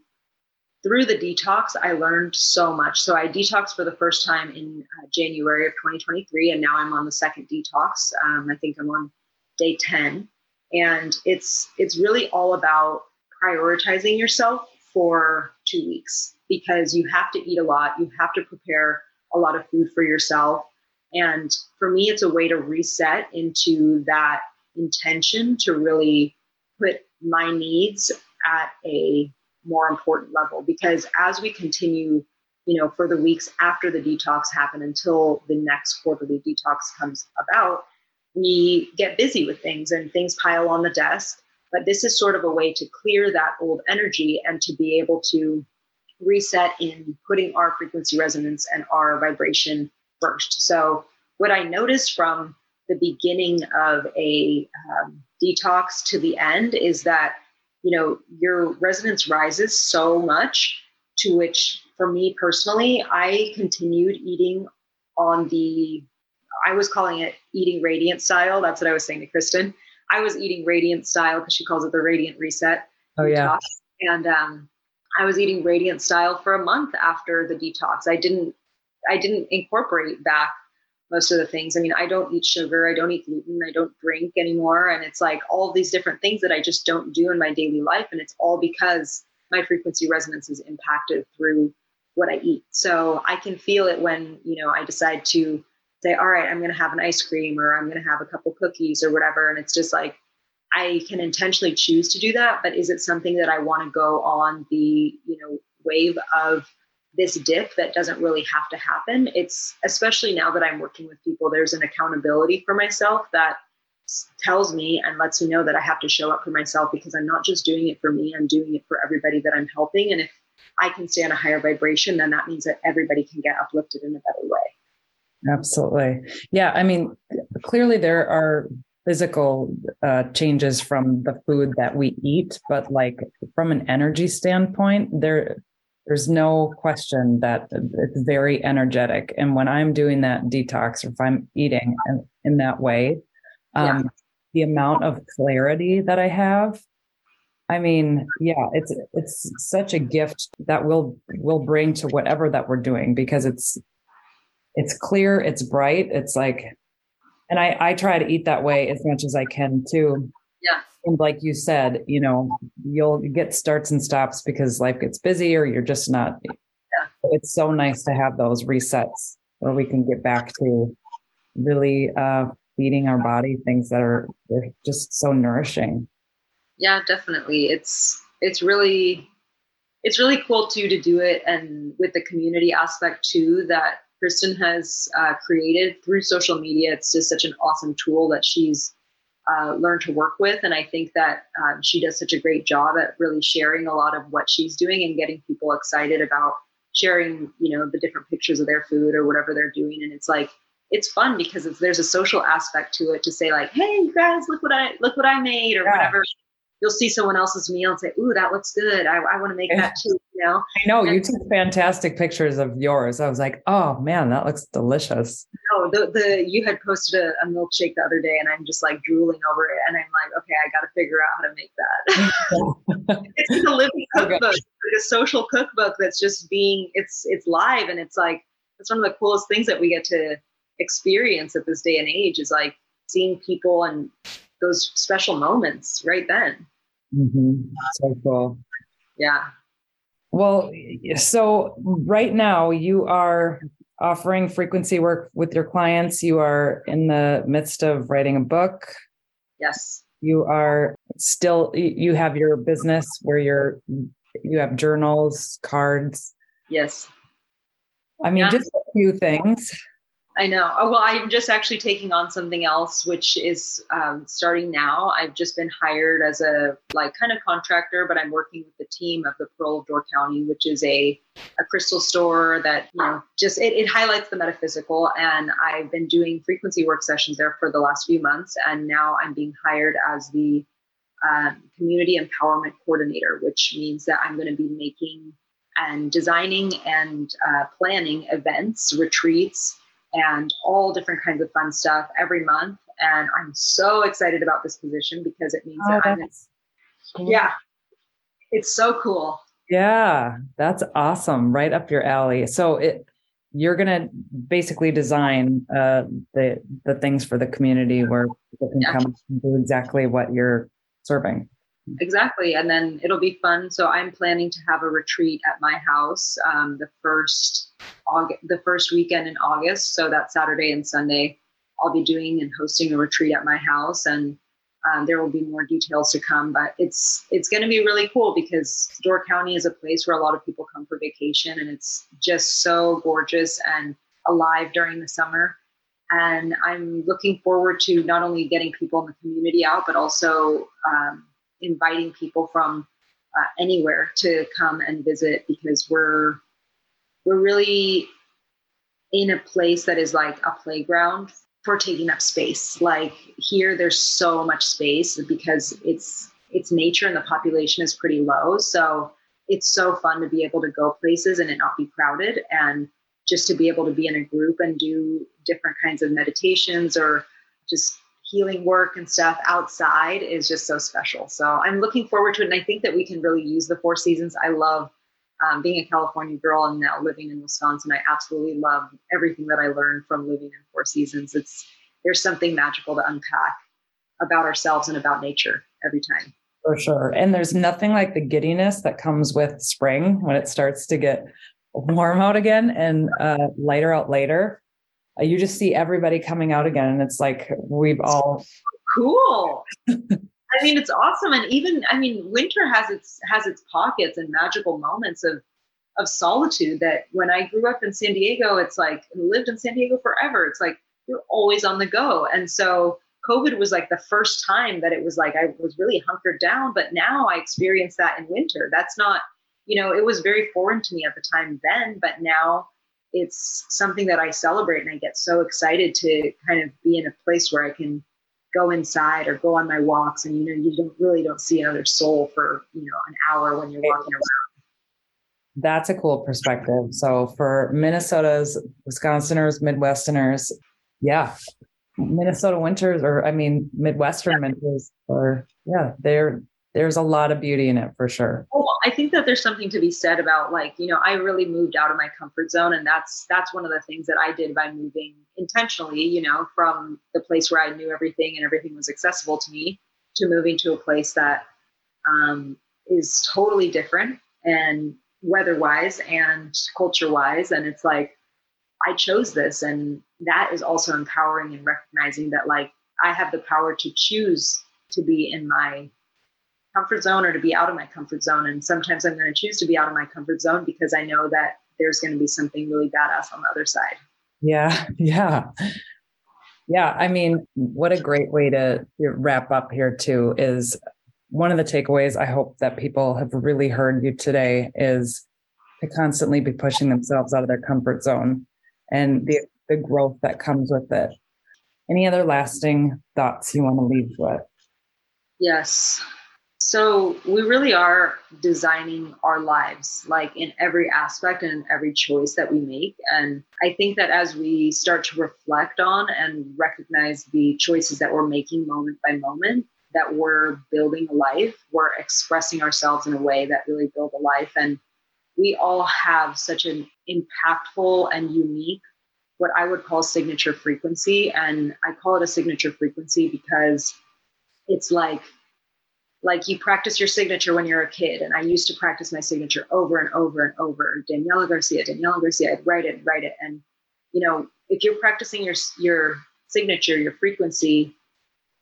through the detox, I learned so much. So I detoxed for the first time in January of 2023, and now I'm on the second detox. I think I'm on day 10. And it's really all about prioritizing yourself for 2 weeks, because you have to eat a lot. You have to prepare a lot of food for yourself. And for me, it's a way to reset into that intention to really put my needs at a more important level, because as we continue, you know, for the weeks after the detox happen until the next quarterly detox comes about, we get busy with things and things pile on the desk. But this is sort of a way to clear that old energy and to be able to reset in putting our frequency resonance and our vibration first. So what I noticed from the beginning of a detox to the end is that, you know, your resonance rises so much, to which for me personally, I continued eating on the I was calling it eating radiant style. That's what I was saying to Kristen. I was eating radiant style because she calls it the radiant reset. Oh yeah. Detox. And I was eating radiant style for a month after the detox. I didn't incorporate back most of the things. I mean, I don't eat sugar. I don't eat gluten. I don't drink anymore. And it's like all these different things that I just don't do in my daily life. And it's all because my frequency resonance is impacted through what I eat. So I can feel it when, you know, I decide to say, all right, I'm going to have an ice cream or I'm going to have a couple cookies or whatever. And it's just like, I can intentionally choose to do that, but is it something that I want to go on the, you know, wave of this dip that doesn't really have to happen? It's especially now that I'm working with people, there's an accountability for myself that tells me and lets me know that I have to show up for myself because I'm not just doing it for me, I'm doing it for everybody that I'm helping. And if I can stay on a higher vibration, then that means that everybody can get uplifted in a better way. Absolutely. Yeah. I mean, clearly there are physical changes from the food that we eat, but like from an energy standpoint, there's no question that it's very energetic. And when I'm doing that detox, or if I'm eating in that way, the amount of clarity that I have, I mean, yeah, it's such a gift that we'll bring to whatever that we're doing, because it's clear, it's bright. It's like, and I try to eat that way as much as I can too. Yeah. And like you said, you know, you'll get starts and stops because life gets busy or you're just not, It's so nice to have those resets where we can get back to really feeding our body things that are just so nourishing. Yeah, definitely. It's really cool too, to do it. And with the community aspect too, that Kristen has created through social media, it's just such an awesome tool that she's learn to work with. And I think that she does such a great job at really sharing a lot of what she's doing and getting people excited about sharing, you know, the different pictures of their food or whatever they're doing. And it's like, it's fun because there's a social aspect to it to say like, hey, you guys, look what I made or whatever. You'll see someone else's meal and say, ooh, that looks good. I want to make that too, you know? I know, you took fantastic pictures of yours. I was like, oh man, that looks delicious. No, you had posted a milkshake the other day and I'm just like drooling over it. And I'm like, okay, I got to figure out how to make that. It's like a living cookbook, like a social cookbook that's just it's live. And it's like, that's one of the coolest things that we get to experience at this day and age is like seeing people and those special moments right then. Mm-hmm. So cool. Yeah. Well, so right now you are offering frequency work with your clients. You are in the midst of writing a book. Yes. You are still, you have your business where you have journals, cards. Yes. I mean, just a few things. I know. Oh, well, I'm just actually taking on something else, which is starting now. I've just been hired as a kind of contractor, but I'm working with the team of the Pearl of Door County, which is a crystal store that, you know, just it highlights the metaphysical. And I've been doing frequency work sessions there for the last few months. And now I'm being hired as the community empowerment coordinator, which means that I'm going to be making and designing and planning events, retreats, and all different kinds of fun stuff every month. And I'm so excited about this position because it means that it's so cool. Yeah, that's awesome. Right up your alley. So you're going to basically design the things for the community where people can come and do exactly what you're serving. Exactly. And then it'll be fun. So I'm planning to have a retreat at my house the first weekend in August. So that Saturday and Sunday, I'll be doing and hosting a retreat at my house. And there will be more details to come. But it's going to be really cool because Door County is a place where a lot of people come for vacation. And it's just so gorgeous and alive during the summer. And I'm looking forward to not only getting people in the community out, but also inviting people from anywhere to come and visit, because we're really in a place that is like a playground for taking up space. Like here, there's so much space because it's nature and the population is pretty low. So it's so fun to be able to go places and it not be crowded and just to be able to be in a group and do different kinds of meditations or just healing work and stuff outside is just so special. So I'm looking forward to it. And I think that we can really use the four seasons. I love being a California girl and now living in Wisconsin. I absolutely love everything that I learned from living in four seasons. There's something magical to unpack about ourselves and about nature every time. For sure. And there's nothing like the giddiness that comes with spring when it starts to get warm out again and lighter out later. You just see everybody coming out again. And it's like, we've all cool. I mean, it's awesome. And even, I mean, winter has its pockets and magical moments of solitude that when I grew up in San Diego, it's like, and lived in San Diego forever. It's like, you're always on the go. And so COVID was like the first time that it was like, I was really hunkered down, but now I experience that in winter. That's not, it was very foreign to me at the time then, but now it's something that I celebrate, and I get so excited to kind of be in a place where I can go inside or go on my walks. And, you don't really see another soul for, an hour when you're walking around. That's a cool perspective. So for Minnesotans, Wisconsiners, Midwesterners, yeah. Minnesota winters, Midwestern winters, there's a lot of beauty in it for sure. Well, I think that there's something to be said about I really moved out of my comfort zone. And that's one of the things that I did by moving intentionally, from the place where I knew everything and everything was accessible to me to moving to a place that is totally different and weather-wise and culture-wise. And it's like, I chose this. And that is also empowering and recognizing that I have the power to choose to be in my comfort zone or to be out of my comfort zone. And sometimes I'm going to choose to be out of my comfort zone because I know that there's going to be something really badass on the other side. Yeah. Yeah. Yeah. I mean, what a great way to wrap up here too is one of the takeaways I hope that people have really heard you today is to constantly be pushing themselves out of their comfort zone and the growth that comes with it. Any other lasting thoughts you want to leave with? Yes. So we really are designing our lives, in every aspect and in every choice that we make. And I think that as we start to reflect on and recognize the choices that we're making moment by moment, that we're building a life, we're expressing ourselves in a way that really builds a life. And we all have such an impactful and unique, what I would call signature frequency. And I call it a signature frequency because it's like you practice your signature when you're a kid. And I used to practice my signature over and over and over. Daniela Garcia, I'd write it. And, if you're practicing your signature, your frequency,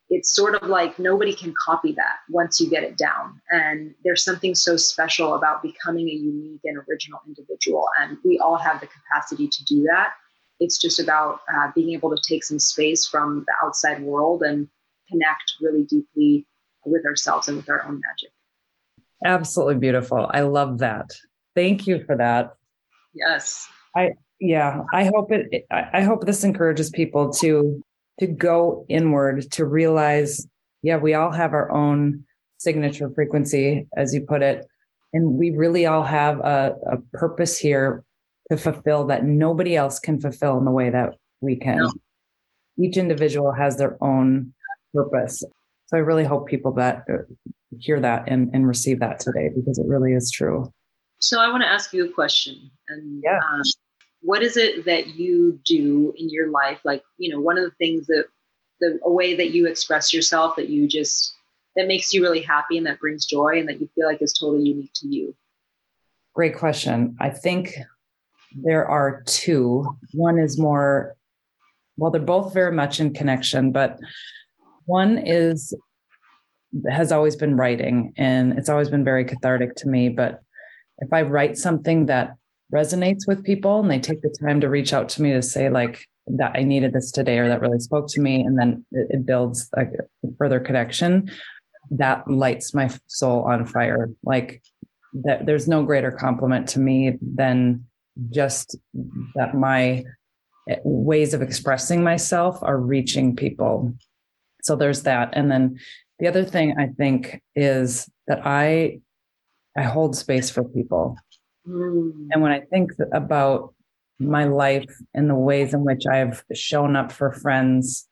it's sort of like nobody can copy that once you get it down. And there's something so special about becoming a unique and original individual. And we all have the capacity to do that. It's just about being able to take some space from the outside world and connect really deeply with ourselves and with our own magic. Absolutely beautiful. I love that. Thank you for that. Yes. I hope this encourages people to go inward, to realize, we all have our own signature frequency, as you put it. And we really all have a purpose here to fulfill that nobody else can fulfill in the way that we can. No. Each individual has their own purpose. So I really hope people that hear that and receive that today, because it really is true. So I want to ask you a question. And yeah. What is it that you do in your life? One of the things that a way that you express yourself that makes you really happy and that brings joy and that you feel like is totally unique to you. Great question. I think there are two. One is more, they're both very much in connection, but one has always been writing, and it's always been very cathartic to me. But if I write something that resonates with people and they take the time to reach out to me to say that I needed this today, or that really spoke to me, and then it builds a further connection, that lights my soul on fire. There's no greater compliment to me than just that my ways of expressing myself are reaching people. So there's that. And then the other thing I think is that I hold space for people. And when I think about my life and the ways in which I've shown up for friends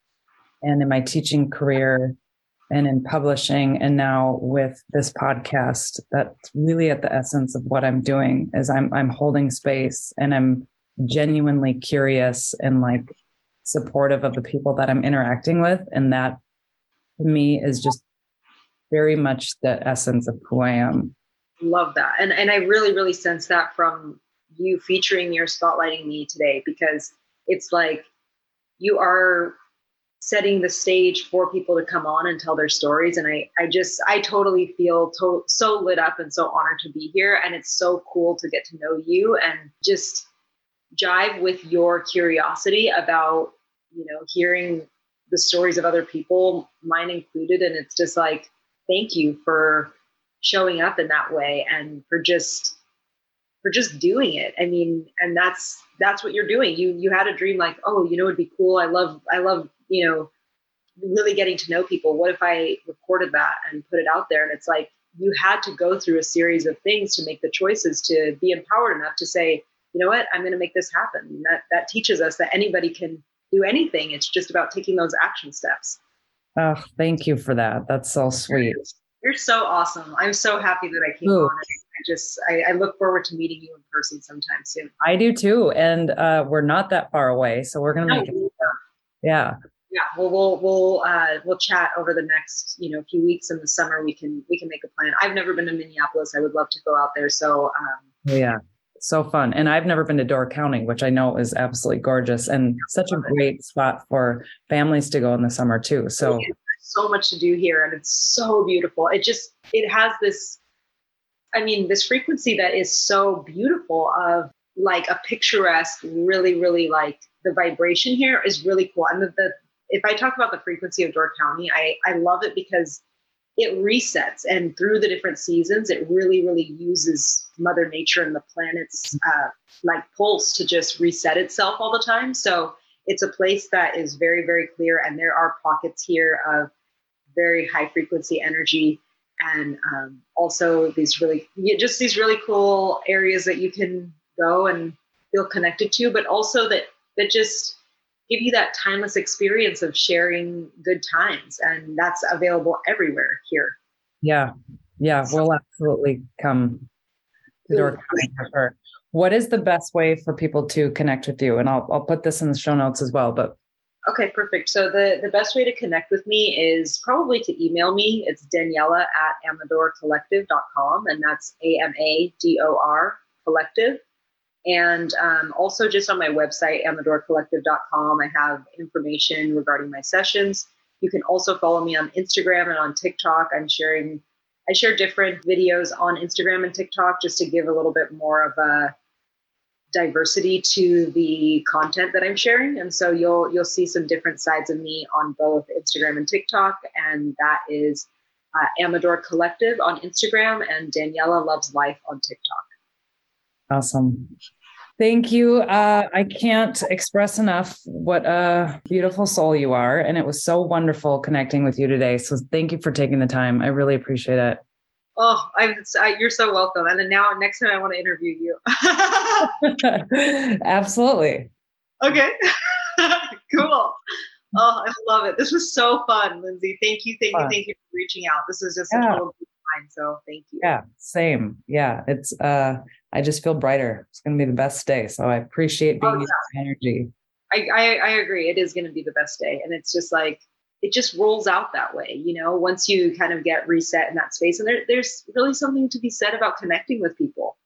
and in my teaching career and in publishing. And now with this podcast, that's really at the essence of what I'm doing is I'm holding space and I'm genuinely curious and like supportive of the people that I'm interacting with. And that to me is just very much the essence of who I am. Love that. And I really, really sense that from you featuring your spotlighting me today, because it's like you are setting the stage for people to come on and tell their stories. And I totally feel so lit up and so honored to be here. And it's so cool to get to know you and just jive with your curiosity about, you know, hearing the stories of other people, mine included. And it's just like, thank you for showing up in that way and for just doing it. I mean, and that's what you're doing. You had a dream like, oh, you know, it'd be cool. I love, you know, really getting to know people. What if I recorded that and put it out there? And it's like, you had to go through a series of things to make the choices to be empowered enough to say, you know what, I'm going to make this happen. And that teaches us that anybody can do anything. It's just about taking those action steps. Oh, thank you for that. That's so sweet. You're so awesome. I'm so happy that I came on. I look forward to meeting you in person sometime soon. I do too. And we're not that far away. So we're going to make it. Yeah. Yeah. Well, we'll chat over the next, you know, few weeks in the summer. We can make a plan. I've never been to Minneapolis. I would love to go out there. So, yeah, so fun. And I've never been to Door County, which I know is absolutely gorgeous and such a great spot for families to go in the summer too. So yeah, so much to do here and it's so beautiful. It has this, I mean, this frequency that is so beautiful of like a picturesque, really, really like the vibration here is really cool. And if I talk about the frequency of Door County, I love it because it resets, and through the different seasons, it really, really uses Mother Nature and the planet's like pulse to just reset itself all the time. So it's a place that is very, very clear. And there are pockets here of very high frequency energy. And also these really cool areas that you can go and feel connected to, but also that just give you that timeless experience of sharing good times. And that's available everywhere here. Yeah. Yeah. So, we'll absolutely come to Door County for sure. What is the best way for people to connect with you? And I'll put this in the show notes as well, but. Okay, perfect. So the best way to connect with me is probably to email me. It's daniela@amadorcollective.com, and that's AMADOR Collective. And also just on my website, amadorcollective.com, I have information regarding my sessions. You can also follow me on Instagram and on TikTok. I share different videos on Instagram and TikTok just to give a little bit more of a diversity to the content that I'm sharing. And so you'll see some different sides of me on both Instagram and TikTok. And that is Amador Collective on Instagram and Daniela Loves Life on TikTok. Awesome. Thank you. I can't express enough what a beautiful soul you are. And it was so wonderful connecting with you today. So thank you for taking the time. I really appreciate it. Oh, you're so welcome. And then now next time I want to interview you. Absolutely. Okay. Cool. Oh, I love it. This was so fun, Lindsay. Thank you for reaching out. This is just a total good time. So thank you. Yeah. Same. Yeah. It's, I just feel brighter. It's going to be the best day. So I appreciate being in your energy. I agree. It is going to be the best day. And it's just like, it just rolls out that way, you know, once you kind of get reset in that space. And there's really something to be said about connecting with people.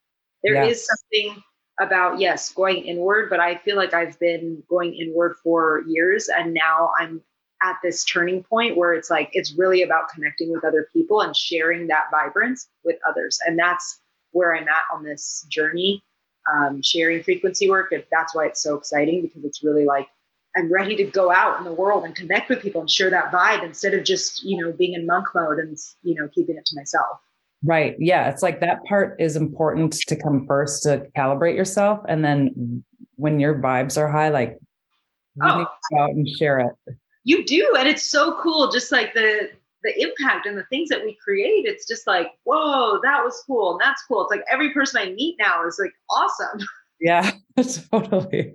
There is something about, yes, going inward, but I feel like I've been going inward for years. And now I'm at this turning point where it's like, it's really about connecting with other people and sharing that vibrance with others. And that's where I'm at on this journey, sharing frequency work. And that's why it's so exciting, because it's really like, I'm ready to go out in the world and connect with people and share that vibe instead of just, you know, being in monk mode and, you know, keeping it to myself. Right. Yeah. It's like that part is important to come first, to calibrate yourself. And then when your vibes are high, like you need to go out and share it. You do. And it's so cool. Just like the impact and the things that we create. It's just like, whoa, that was cool. And that's cool. It's like every person I meet now is like, awesome. Yeah, totally.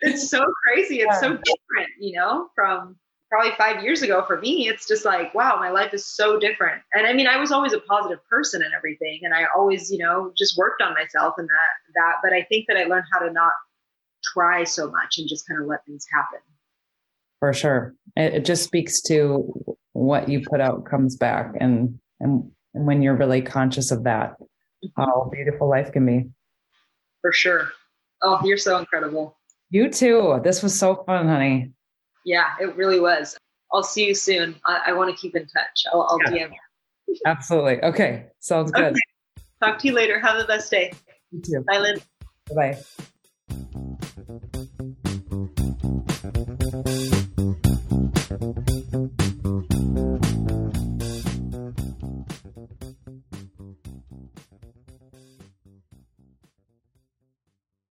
It's so crazy. It's so different, you know, from probably 5 years ago. For me, it's just like, wow, my life is so different. And I mean, I was always a positive person and everything. And I always, you know, just worked on myself and that, but I think that I learned how to not try so much and just kind of let things happen. For sure. It just speaks to what you put out comes back. And when you're really conscious of that, how beautiful life can be. For sure. Oh, you're so incredible. You too. This was so fun, honey. Yeah, it really was. I'll see you soon. I want to keep in touch. I'll DM you. Absolutely. Okay. Sounds good. Okay. Talk to you later. Have the best day. You too. Bye, Lynn. Bye-bye.